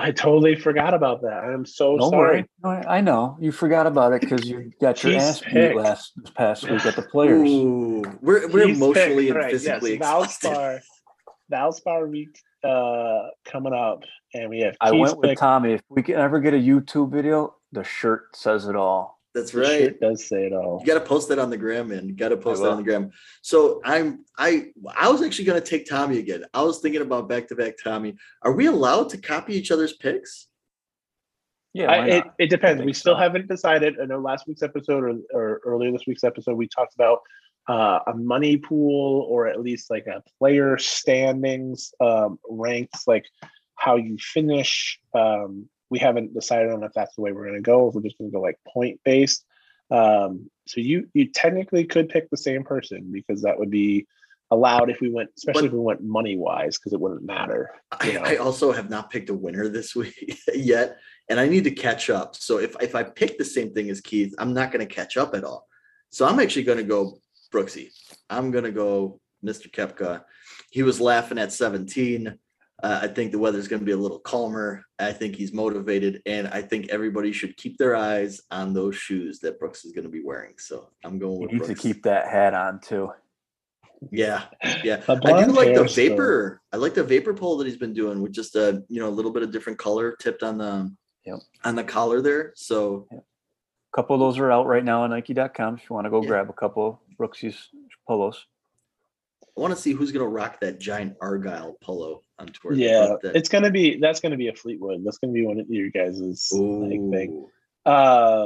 I totally forgot about that. I'm so sorry. No, I know. You forgot about it because you got your ass beat this past week at the Players. Ooh, we're emotionally picked, and physically exhausted. Valspar week coming up, and we have Keith's with Tommy. If we can ever get a YouTube video, the shirt says it all. That's right. The shirt does say it all. You got to post that on the gram, man. You got to post that on the gram. So I was actually going to take Tommy again. I was thinking about back-to-back Tommy. Are we allowed to copy each other's picks? Yeah, it depends. We still haven't decided. I know last week's episode or earlier this week's episode, we talked about a money pool, or at least like a player standings ranks, like how you finish. We haven't decided on if that's the way we're going to go. If we're just going to go like point based. So you technically could pick the same person, because that would be allowed if we went, especially if we went money wise, because it wouldn't matter. I also have not picked a winner this week yet, and I need to catch up. So if I pick the same thing as Keith, I'm not going to catch up at all. So I'm actually going to go Brooksy. I'm going to go Mr. Koepka. He was laughing at 17. I think the weather's going to be a little calmer. I think he's motivated, and I think everybody should keep their eyes on those shoes that Brooks is going to be wearing. So I'm going with Brooks. You need to keep that hat on too. Yeah. Yeah. I do like the Vapor. I like the Vapor Pole that he's been doing with just a, a little bit of different color tipped on the, on the collar there. So a couple of those are out right now on Nike.com. If you want to go grab a couple Brooksy's polos. I want to see who's going to rock that giant Argyle polo on tour. Yeah, it's going to be, that's going to be a Fleetwood. That's going to be one of your guys's thing. I'm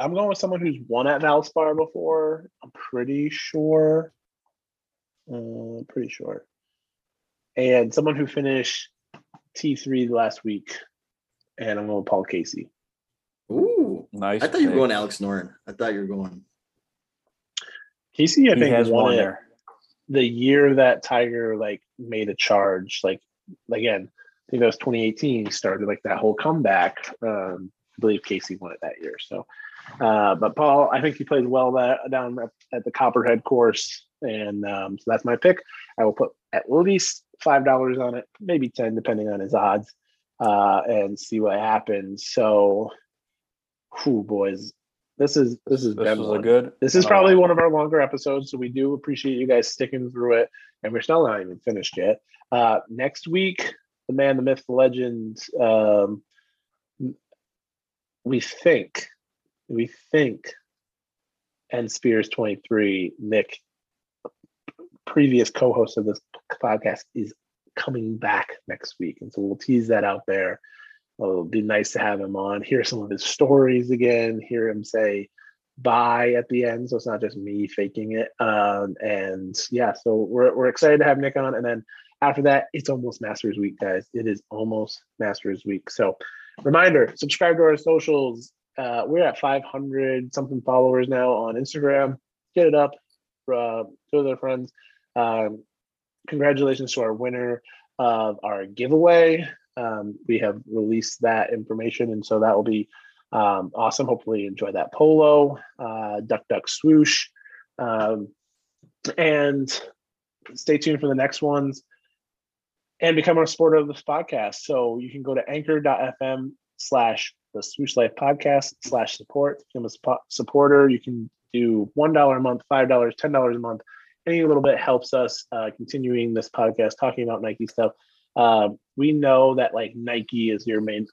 going with someone who's won at Valspar before. I'm pretty sure. And someone who finished T3 last week. And I'm going with Paul Casey. Ooh, nice. I thought you were going Alex Noren. I thought you were going Casey. I think has won it the year that Tiger made a charge. Again, I think that was 2018. He started that whole comeback. I believe Casey won it that year. So, but Paul, I think he played well down at the Copperhead course, and so that's my pick. I will put at least $5 on it, maybe 10, depending on his odds, and see what happens. So, whew, boys. This is probably one of our longer episodes, so we do appreciate you guys sticking through it, and we're still not even finished yet. Next week, the man, the myth, the legend. We think, and Spears 23, Nick, previous co-host of this podcast, is coming back next week, and so we'll tease that out there. Well, it'll be nice to have him on, hear some of his stories again, hear him say bye at the end. So it's not just me faking it. So we're excited to have Nick on. And then after that, it's almost Masters Week, guys. It is almost Masters Week. So reminder, subscribe to our socials. We're at 500 something followers now on Instagram. Get it up. Two of their friends. Congratulations to our winner of our giveaway. We have released that information, and so that will be awesome. Hopefully you enjoy that polo, duck, duck, swoosh, and stay tuned for the next ones, and become a supporter of this podcast. So you can go to anchor.fm/theswooshLifePodcast/support, become a supporter. You can do $1 a month, $5, $10 a month. Any little bit helps us continuing this podcast, talking about Nike stuff. We know that Nike is your main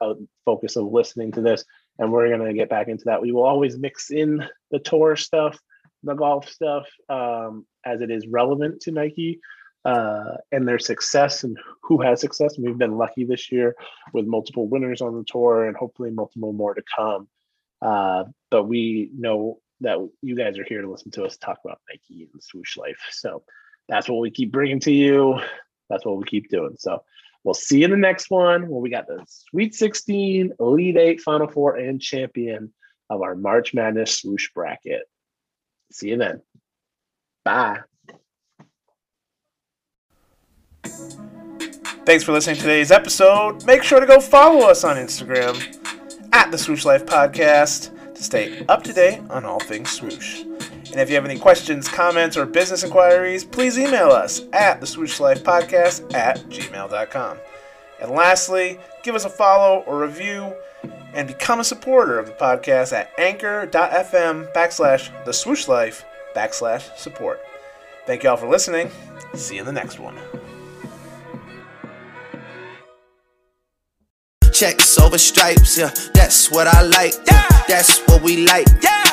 focus of listening to this, and we're going to get back into that. We will always mix in the tour stuff, the golf stuff, as it is relevant to Nike and their success and who has success. And we've been lucky this year with multiple winners on the tour, and hopefully multiple more to come. But we know that you guys are here to listen to us talk about Nike and swoosh life. So that's what we keep bringing to you. That's what we keep doing. So we'll see you in the next one, where we got the Sweet 16, Elite 8, Final Four, and champion of our March Madness swoosh bracket. See you then. Bye. Thanks for listening to today's episode. Make sure to go follow us on Instagram at the Swoosh Life Podcast to stay up to date on all things swoosh. And if you have any questions, comments, or business inquiries, please email us at theswooshLifePodcast@gmail.com. And lastly, give us a follow or review and become a supporter of the podcast at anchor.fm/theswooshlife/support. Thank y'all for listening. See you in the next one. Checks over stripes, yeah, that's what I like, yeah. That's what we like, yeah.